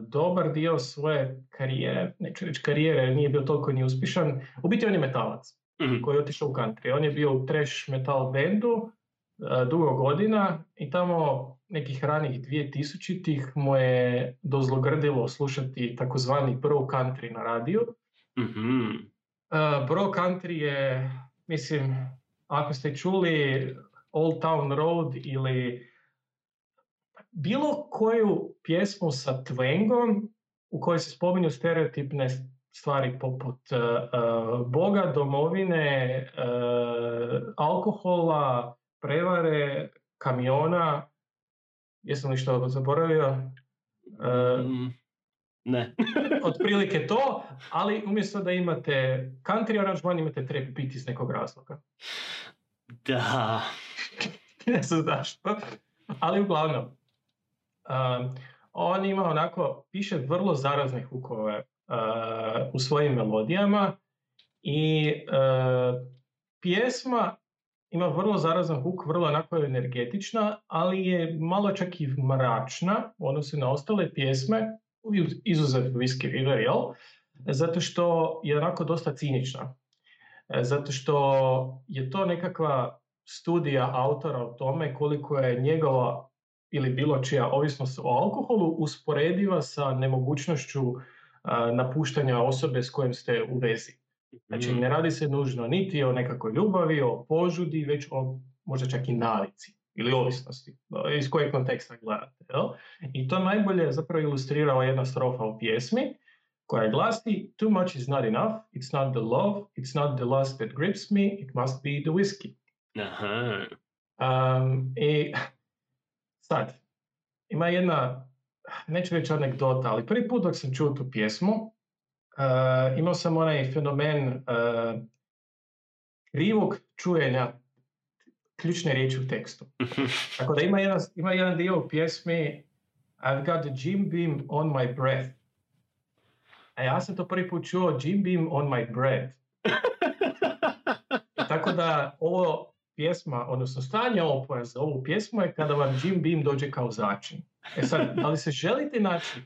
dobar dio svoje karijere, neću reći karijere, nije bio toliko ni uspješan. U biti on je metalac, mm-hmm. koji je otišao u country. On je bio u trash metal bendu uh, dugo godina i tamo nekih ranih dvije tisućitih mu je dozlogrdilo slušati takozvani pro country na radiju. Mm-hmm. Uh, bro country je, mislim, ako ste čuli Old Town Road ili bilo koju pjesmu sa twangom u kojoj se spominju stereotipne stvari poput uh, Boga, domovine, uh, alkohola, prevare, kamiona, jesam li što zaboravio? Uh, mm. Ne. Otprilike to, ali umjesto da imate country aranžman, imate trap beat iz nekog razloga. Da. Ne znam zašto. Ali uglavnom, um, on ima onako, piše vrlo zarazne hukove uh, u svojim melodijama i uh, pjesma ima vrlo zarazan huk, vrlo onako je energetična, ali je malo čak i mračna u odnosu na ostale pjesme, izuzet Whiskey River, jel? Zato što je onako dosta cinična. Zato što je to nekakva studija autora o tome koliko je njegova ili bilo čija ovisnost o alkoholu usporediva sa nemogućnošću uh, napuštanja osobe s kojim ste u vezi. Znači, ne radi se nužno niti o nekakvoj ljubavi, o požudi, već o možda čak i navici ili ovisnosti, iz kojeg konteksta gledate. Jel? I to najbolje zapravo ilustrirao jedna strofa u pjesmi koja glasi Too much is not enough, it's not the love, it's not the lust that grips me, it must be the whiskey. Aha. Um, I sad, ima jedna neću reći anegdota, ali prvi put dok sam čuo tu pjesmu, uh, imao sam onaj fenomen uh, krivog čujenja ključne riječi u tekstu. Tako da ima jedan, ima jedan dio u pjesmi I've got the Jim Beam on my breath. A ja sam to prvi put čuo Jim Beam on my breath. Tako da ovo pjesma, odnosno stanje opoja za ovu pjesmu je kada vam Jim Beam dođe kao začin. E sad, da li se želite naći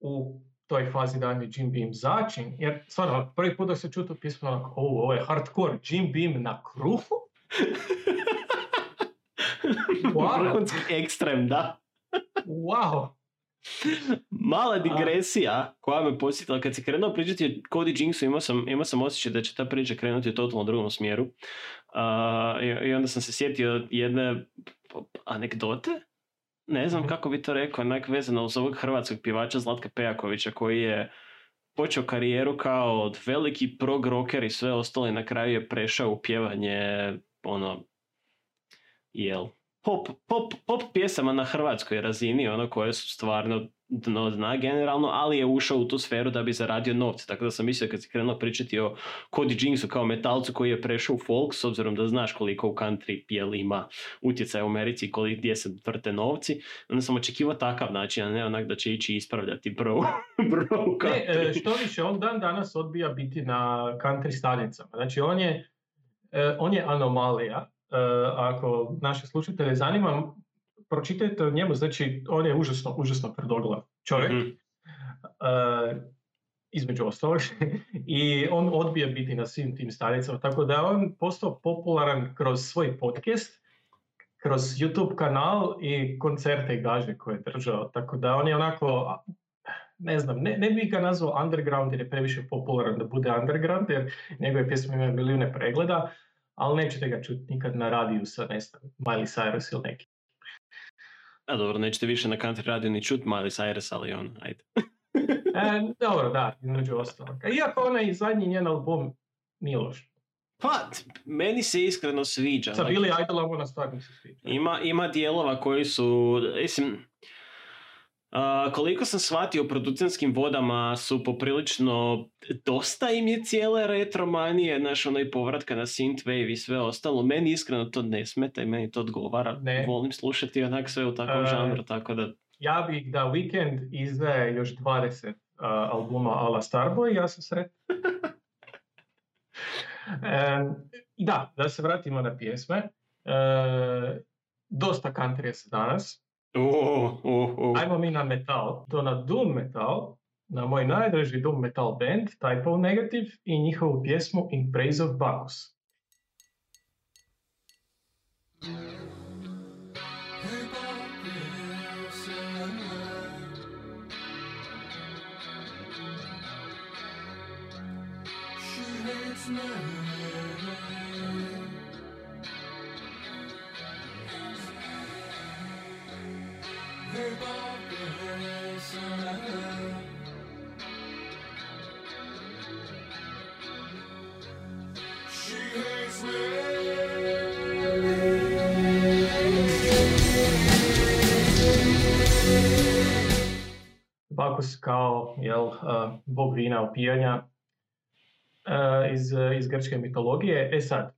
u toj fazi da vam je Jim Beam začin? Jer stvarno, prvi put da se čuo tu pjesmu, onako, ovo, ovo je hardcore, Jim Beam na kruhu? Wow. Ekstrem, da. Wow. Mala digresija koja me posjetila kad se krenuo pričati o Cody Jinksu, imao sam, imao sam osjećaj da će ta priča krenuti u totalno drugom smjeru, uh, i, i onda sam se sjetio jedne anegdote, ne znam kako bi to rekao, onak vezano uz ovog hrvatskog pjevača Zlatka Pejakovića koji je počeo karijeru kao veliki prog rocker i sve ostalo i na kraju je prešao u pjevanje ono jel Pop, pop, pop pjesama na hrvatskoj razini, ono koje su stvarno dno dna generalno, ali je ušao u tu sferu da bi zaradio novce. Tako da sam mislio kad si krenuo pričati o Cody Jinksu kao metalcu koji je prešao u folk, s obzirom da znaš koliko u country pjel ima utjecaja u Americi i koliko gdje se vrte novci, onda sam očekivao takav način, a ne onak da će ići ispravljati bro, bro u country. Ne, što više, on dan danas odbija biti na country stanicama. Znači on je, on je anomalija. Uh, ako naše slušatelje zanima, pročitajte o njemu, znači on je užasno, užasno predoglav čovjek, mm-hmm. uh, između ostalog, i on odbija biti na svim tim stanicama, tako da on postao popularan kroz svoj podcast, kroz YouTube kanal i koncerte i gaže koje je držao, tako da on je onako, ne znam, ne, ne bih ga nazvao underground jer je previše popularan da bude underground, jer njegove pjesme imaju milijune pregleda, ali nećete ga čuti nikad na radiju sa, ne znam, Miley Cyrus ili neki. A dobro, nećete više na country radiju ni čuti Miley Cyrus, ali on, ajde. E, dobro, da, između ostalog. Iako onaj zadnji njen album nije loš. Pa, meni se iskreno sviđa. Sa Billy Idolom ona stvarno se sviđa. Ima, ima dijelova koji su, mislim... Uh, koliko sam shvatio, producentskim vodama su poprilično dosta im je cijele retromanije, znaš, ono i povratka na synthwave i sve ostalo. Meni iskreno to ne smeta i meni to odgovara. Ne. Volim slušati onak sve u takvom uh, žanru, tako da... Ja bih da Weekend izdaje još dvadeset uh, albuma ala Starboy, ja sam sretan. um, da, da se vratimo na pjesme. Uh, dosta countryja se danas. Oh, oh, oh. Ajmo mi na metal, to na doom metal, na moj najdraži doom metal band Typo Negative i njihovu pjesmu In Praise of Bacchus. Bacchus kao, jel, uh, bog vina, opijanja uh, iz, iz grčke mitologije. E sad,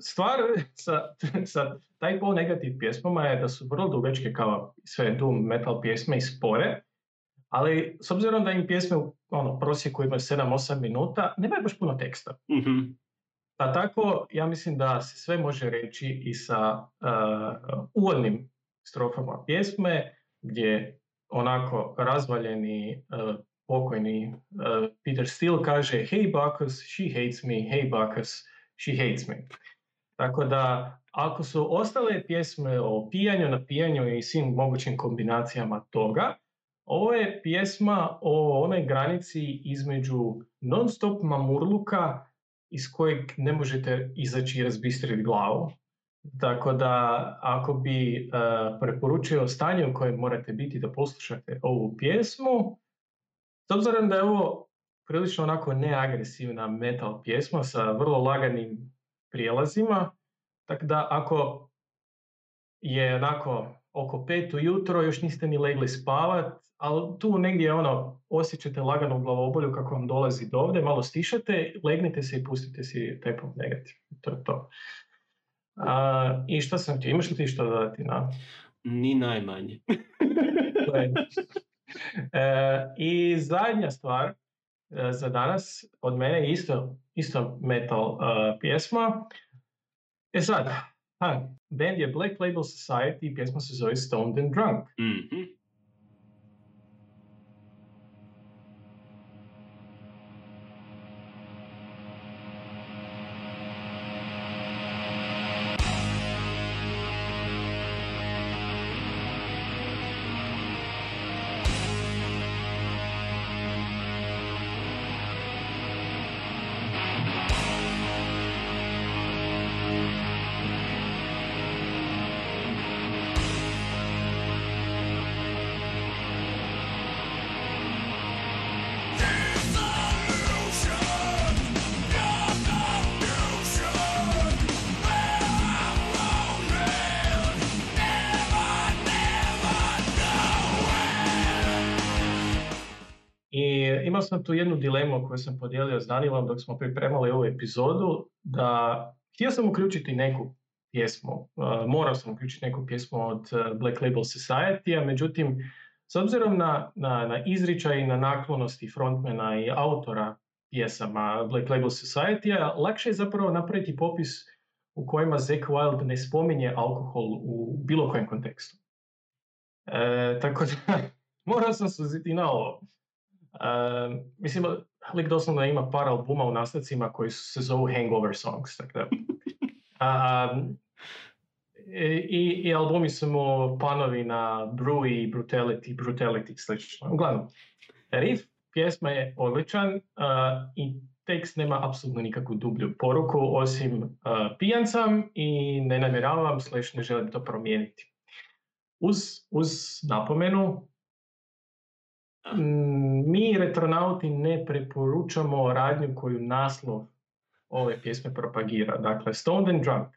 stvar sa, sa taj pol negativ pjesmama je da su vrlo dugačke kao sve doom metal pjesme i spore, ali s obzirom da im pjesme u ono, prosjeku imaju sedam osam minuta, nemaju baš puno teksta. Mm-hmm. Pa tako, ja mislim da se sve može reći i sa uh, uvodnim strofama pjesme, gdje onako razvaljeni uh, pokojni uh, Peter Steele kaže Hey Bacchus, she hates me, hey Bacchus, she hates me. Tako da, ako su ostale pjesme o pijanju, napijanju i svim mogućim kombinacijama toga, ovo je pjesma o onoj granici između non-stop mamurluka iz kojeg ne možete izaći i razbistriti glavu. Tako da, ako bi uh, preporučio stanje u kojem morate biti da poslušate ovu pjesmu, s obzirom da je ovo prilično onako neagresivna metal pjesma sa vrlo laganim prijelazima, tako da ako je onako oko pet ujutro, još niste ni legli spavat, ali tu negdje ono, osjećate laganu glavobolju kako vam dolazi do ovdje, malo stišate, legnite se i pustite si taj pop negativ. To je to. A, I šta sam ti, imaš li ti što dodati? Na? Ni najmanje. e, I zadnja stvar za danas od mene je isto, isto metal uh, pjesma. E sad, ha, band je Black Label Society i pjesma se zove Stoned and Drunk. Mm-hmm. Imao sam tu jednu dilemu koju sam podijelio s Danilom dok smo pripremali ovu epizodu, da htio sam uključiti neku pjesmu, uh, morao sam uključiti neku pjesmu od Black Label Society, a međutim, s obzirom na, na, na izričaj i na naklonosti frontmana i autora pjesama Black Label Society, lakše je zapravo napraviti popis u kojima Zakk Wylde ne spominje alkohol u bilo kojem kontekstu. E, tako da, morao sam suziti na ovo. Uh, mislim, lik doslovno ima par albuma u nastavcima koji se zovu hangover songs, tako da. Uh, i, I albumi su mu panovi na Brewy, Brutality, Brutality, slično. Uglavnom, riff pjesma je odličan uh, i tekst nema apsolutno nikakvu dublju poruku, osim uh, pijan sam i ne namjeravam, slash ne želim to promijeniti. Uz, uz napomenu, mi retronauti ne preporučamo radnju koju naslov ove pjesme propagira. Dakle, Stoned and Drunk.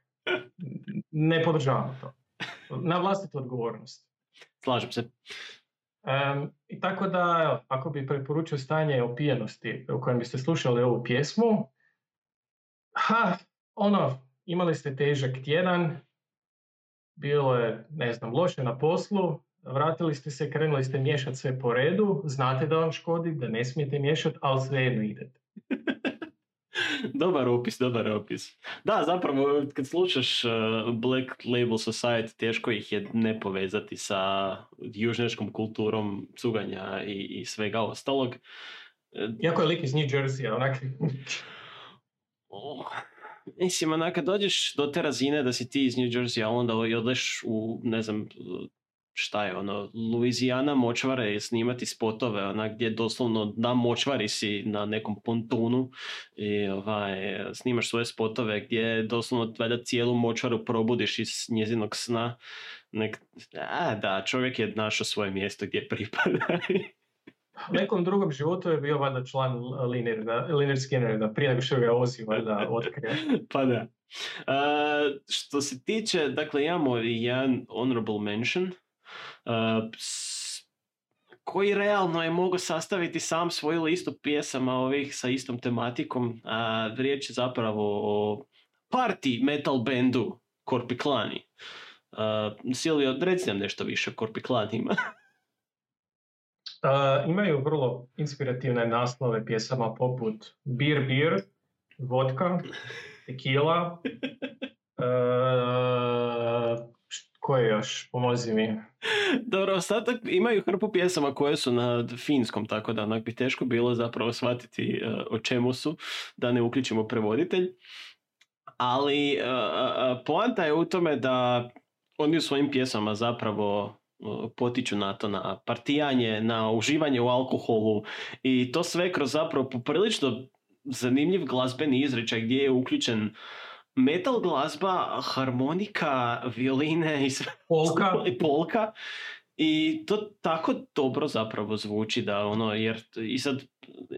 Ne podržavamo to. Na vlastitu odgovornost. Slažem se. Um, i tako da, ako bi preporučio stanje opijenosti u kojem biste slušali ovu pjesmu, ha, ono, imali ste težak tjedan, bilo je, ne znam, loše na poslu, vratili ste se, krenuli ste miješati sve po redu, znate da vam škodi, da ne smijete miješati, ali svejedno idete. Dobar opis, dobar opis. Da, zapravo, kad slušaš Black Label Society, teško ih je ne povezati sa južnjačkom kulturom cuganja i, i svega ostalog. Jako je lik iz New Jersey, onak... oh. Mislim, onak, kad dođeš do te razine da si ti iz New Jersey, a onda odeš u, ne znam... šta je ono, Louisiana močvare, snimati spotove, onak gdje doslovno na močvari si na nekom pontonu i ovaj, snimaš svoje spotove gdje doslovno valjda cijelu močvaru probudiš iz njezinog sna. Nek, a, da, čovjek je našao svoje mjesto gdje pripada. U nekom drugom životu je bio valjda član Lynyrd Skynyrda, prije nego što ga Ozzy valjda otkrije. Pa da. Uh, što se tiče, dakle, imamo jedan honorable mention, Uh, s- koji realno je mogao sastaviti sam svoju listu pjesama ovih sa istom tematikom. Uh, riječ je zapravo o party metal bandu Korpiklaani. Uh, Silvio, reci nam nešto više o Korpiklaanima. uh, imaju vrlo inspirativne naslove pjesama poput Beer Beer, Vodka, Tequila, uh, koje još? Pomozi mi. Dobro, ostatak imaju hrpu pjesama koje su na finskom, tako da onak bi teško bilo zapravo shvatiti uh, o čemu su, da ne uključimo prevoditelj. Ali uh, uh, poanta je u tome da oni u svojim pjesama zapravo uh, potiču na to, na partijanje, na uživanje u alkoholu i to sve kroz zapravo poprilično zanimljiv glazbeni izričaj gdje je uključen metal glazba, harmonika, violine i polka. polka I to tako dobro zapravo zvuči da ono, jer i sad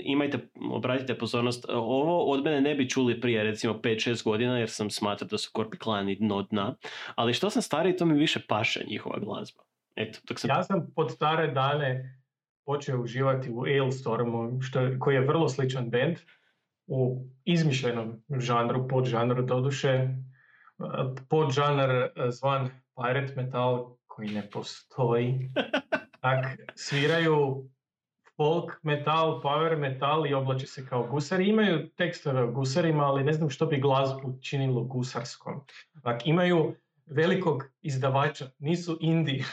imajte, obratite pozornost, ovo od mene ne bi čuli prije recimo pet šest godina jer sam smatrao da su Korpiklaani dno dna, ali što sam stariji to mi više paše njihova glazba. Eto, dok sam... Ja sam pod stare dane počeo uživati u Ailstormu, što, koji je vrlo sličan band u izmišljenom žanru, podžanru doduše, podžanar zvan pirate metal koji ne postoji. Tak, sviraju folk metal, power metal i oblače se kao gusari. Imaju tekstove o gusarima, ali ne znam što bi glazbu činilo gusarskom. Tak, imaju velikog izdavača, nisu indie.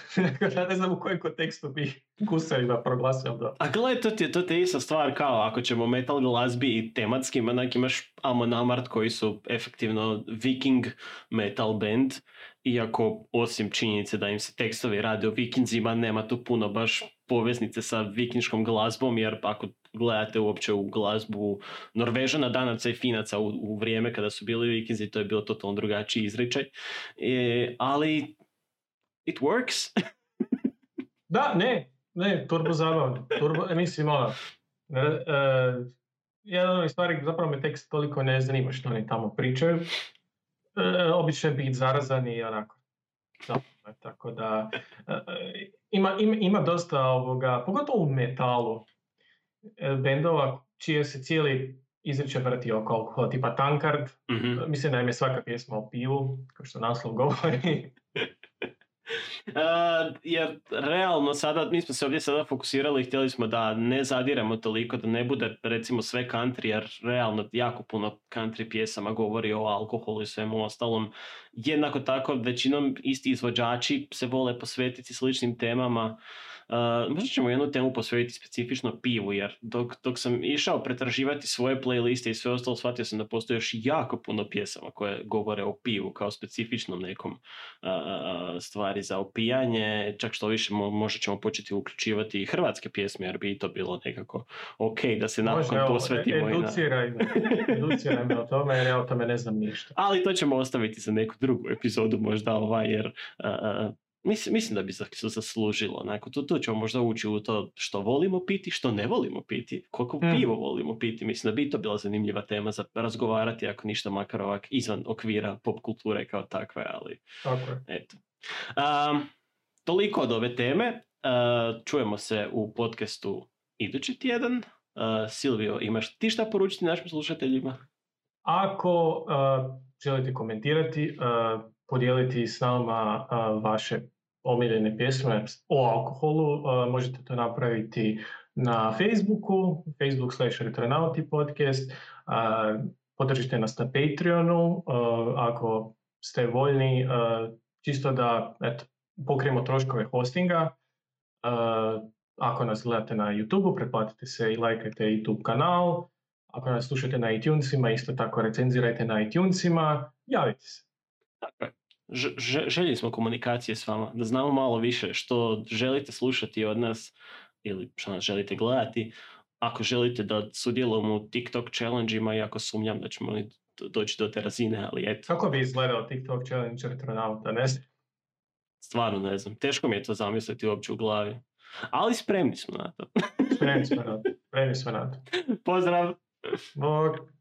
Ja ne znam u kojem kontekstu bi gusarima proglasio. Da. A gledaj, to ti, to ti je ista stvar kao ako ćemo metal glazbi i tematski, onak imaš Amon Amart koji su efektivno viking metal band, iako osim činjenice da im se tekstovi rade o vikinzima, nema tu puno baš poveznice sa vikinškom glazbom, jer ako gledate uopće u glazbu Norvežana, Danaca i Finaca u, u vrijeme kada su bili vikinzi, to je bilo totalno drugačiji izričaj. E, ali it works. Da, ne, ne, turbo zabavno. Turbo, mislim, ono, e, e, jedan od stvari, zapravo me tekst toliko ne zanima što oni tamo pričaju. E, obično biti zarazan i onako. Zapravo, tako da e, ima, ima, ima dosta ovoga, pogotovo u metalu, bendova čije se cijeli izričaj vrti oko alkohola, tipa Tankard, mm-hmm. mislim da im je svaka pjesma o pivu, kao što naslov govori. Uh, jer realno sada, mi smo se ovdje sada fokusirali i htjeli smo da ne zadiramo toliko, da ne bude recimo sve country, jer realno jako puno country pjesama govori o alkoholu i svemu ostalom. Jednako tako većinom isti izvođači se vole posvetiti sličnim temama. Uh, možda ćemo jednu temu posvetiti specifično pivu, jer dok, dok sam išao pretraživati svoje playliste i sve ostalo, shvatio sam da postoji još jako puno pjesama koje govore o pivu kao specifičnom nekom uh, stvari za opijanje. Čak što više mo- možda ćemo početi uključivati i hrvatske pjesme, jer bi to bilo nekako ok da se napokon posvetimo. Možda, educiraj me, educiraj me o tome, jer ja o tome ne znam ništa. Ali to ćemo ostaviti za neku drugu epizodu možda, ovaj, jer... Uh, Mislim, mislim da bi se zaslužilo. Onako, tu, tu ćemo možda ući u to što volimo piti, što ne volimo piti, koliko mm. pivo volimo piti. Mislim da bi to bila zanimljiva tema za razgovarati, ako ništa makar ovak izvan okvira pop kulture kao takve, ali okay. Eto. Um, toliko od ove teme. Uh, čujemo se u podcastu idući tjedan. Uh, Silvio, imaš ti šta poručiti našim slušateljima? Ako uh, želite komentirati... Uh... podijeliti s nama uh, vaše omiljene pjesme o alkoholu. Uh, možete to napraviti na Facebooku, Facebook slash Retronauti podcast. Uh, podržite nas na Patreonu, uh, ako ste voljni, uh, čisto da eto, pokrijemo troškove hostinga. Uh, ako nas gledate na YouTubeu, pretplatite se i lajkajte YouTube kanal. Ako nas slušate na iTunesima, isto tako recenzirajte na iTunesima. Javite se. Dakle, željeli smo komunikacije s vama, da znamo malo više što želite slušati od nas ili što nas želite gledati. Ako želite da sudjelujemo u TikTok challenge-ima, iako sumnjam da ćemo doći do te razine, ali eto. Kako bi izgledao TikTok challenge Retronauta, ne znam? Stvarno ne znam, teško mi je to zamisliti uopće u glavi, ali spremni smo na to. Spremni smo na to, spremni smo na to. Pozdrav! Bog!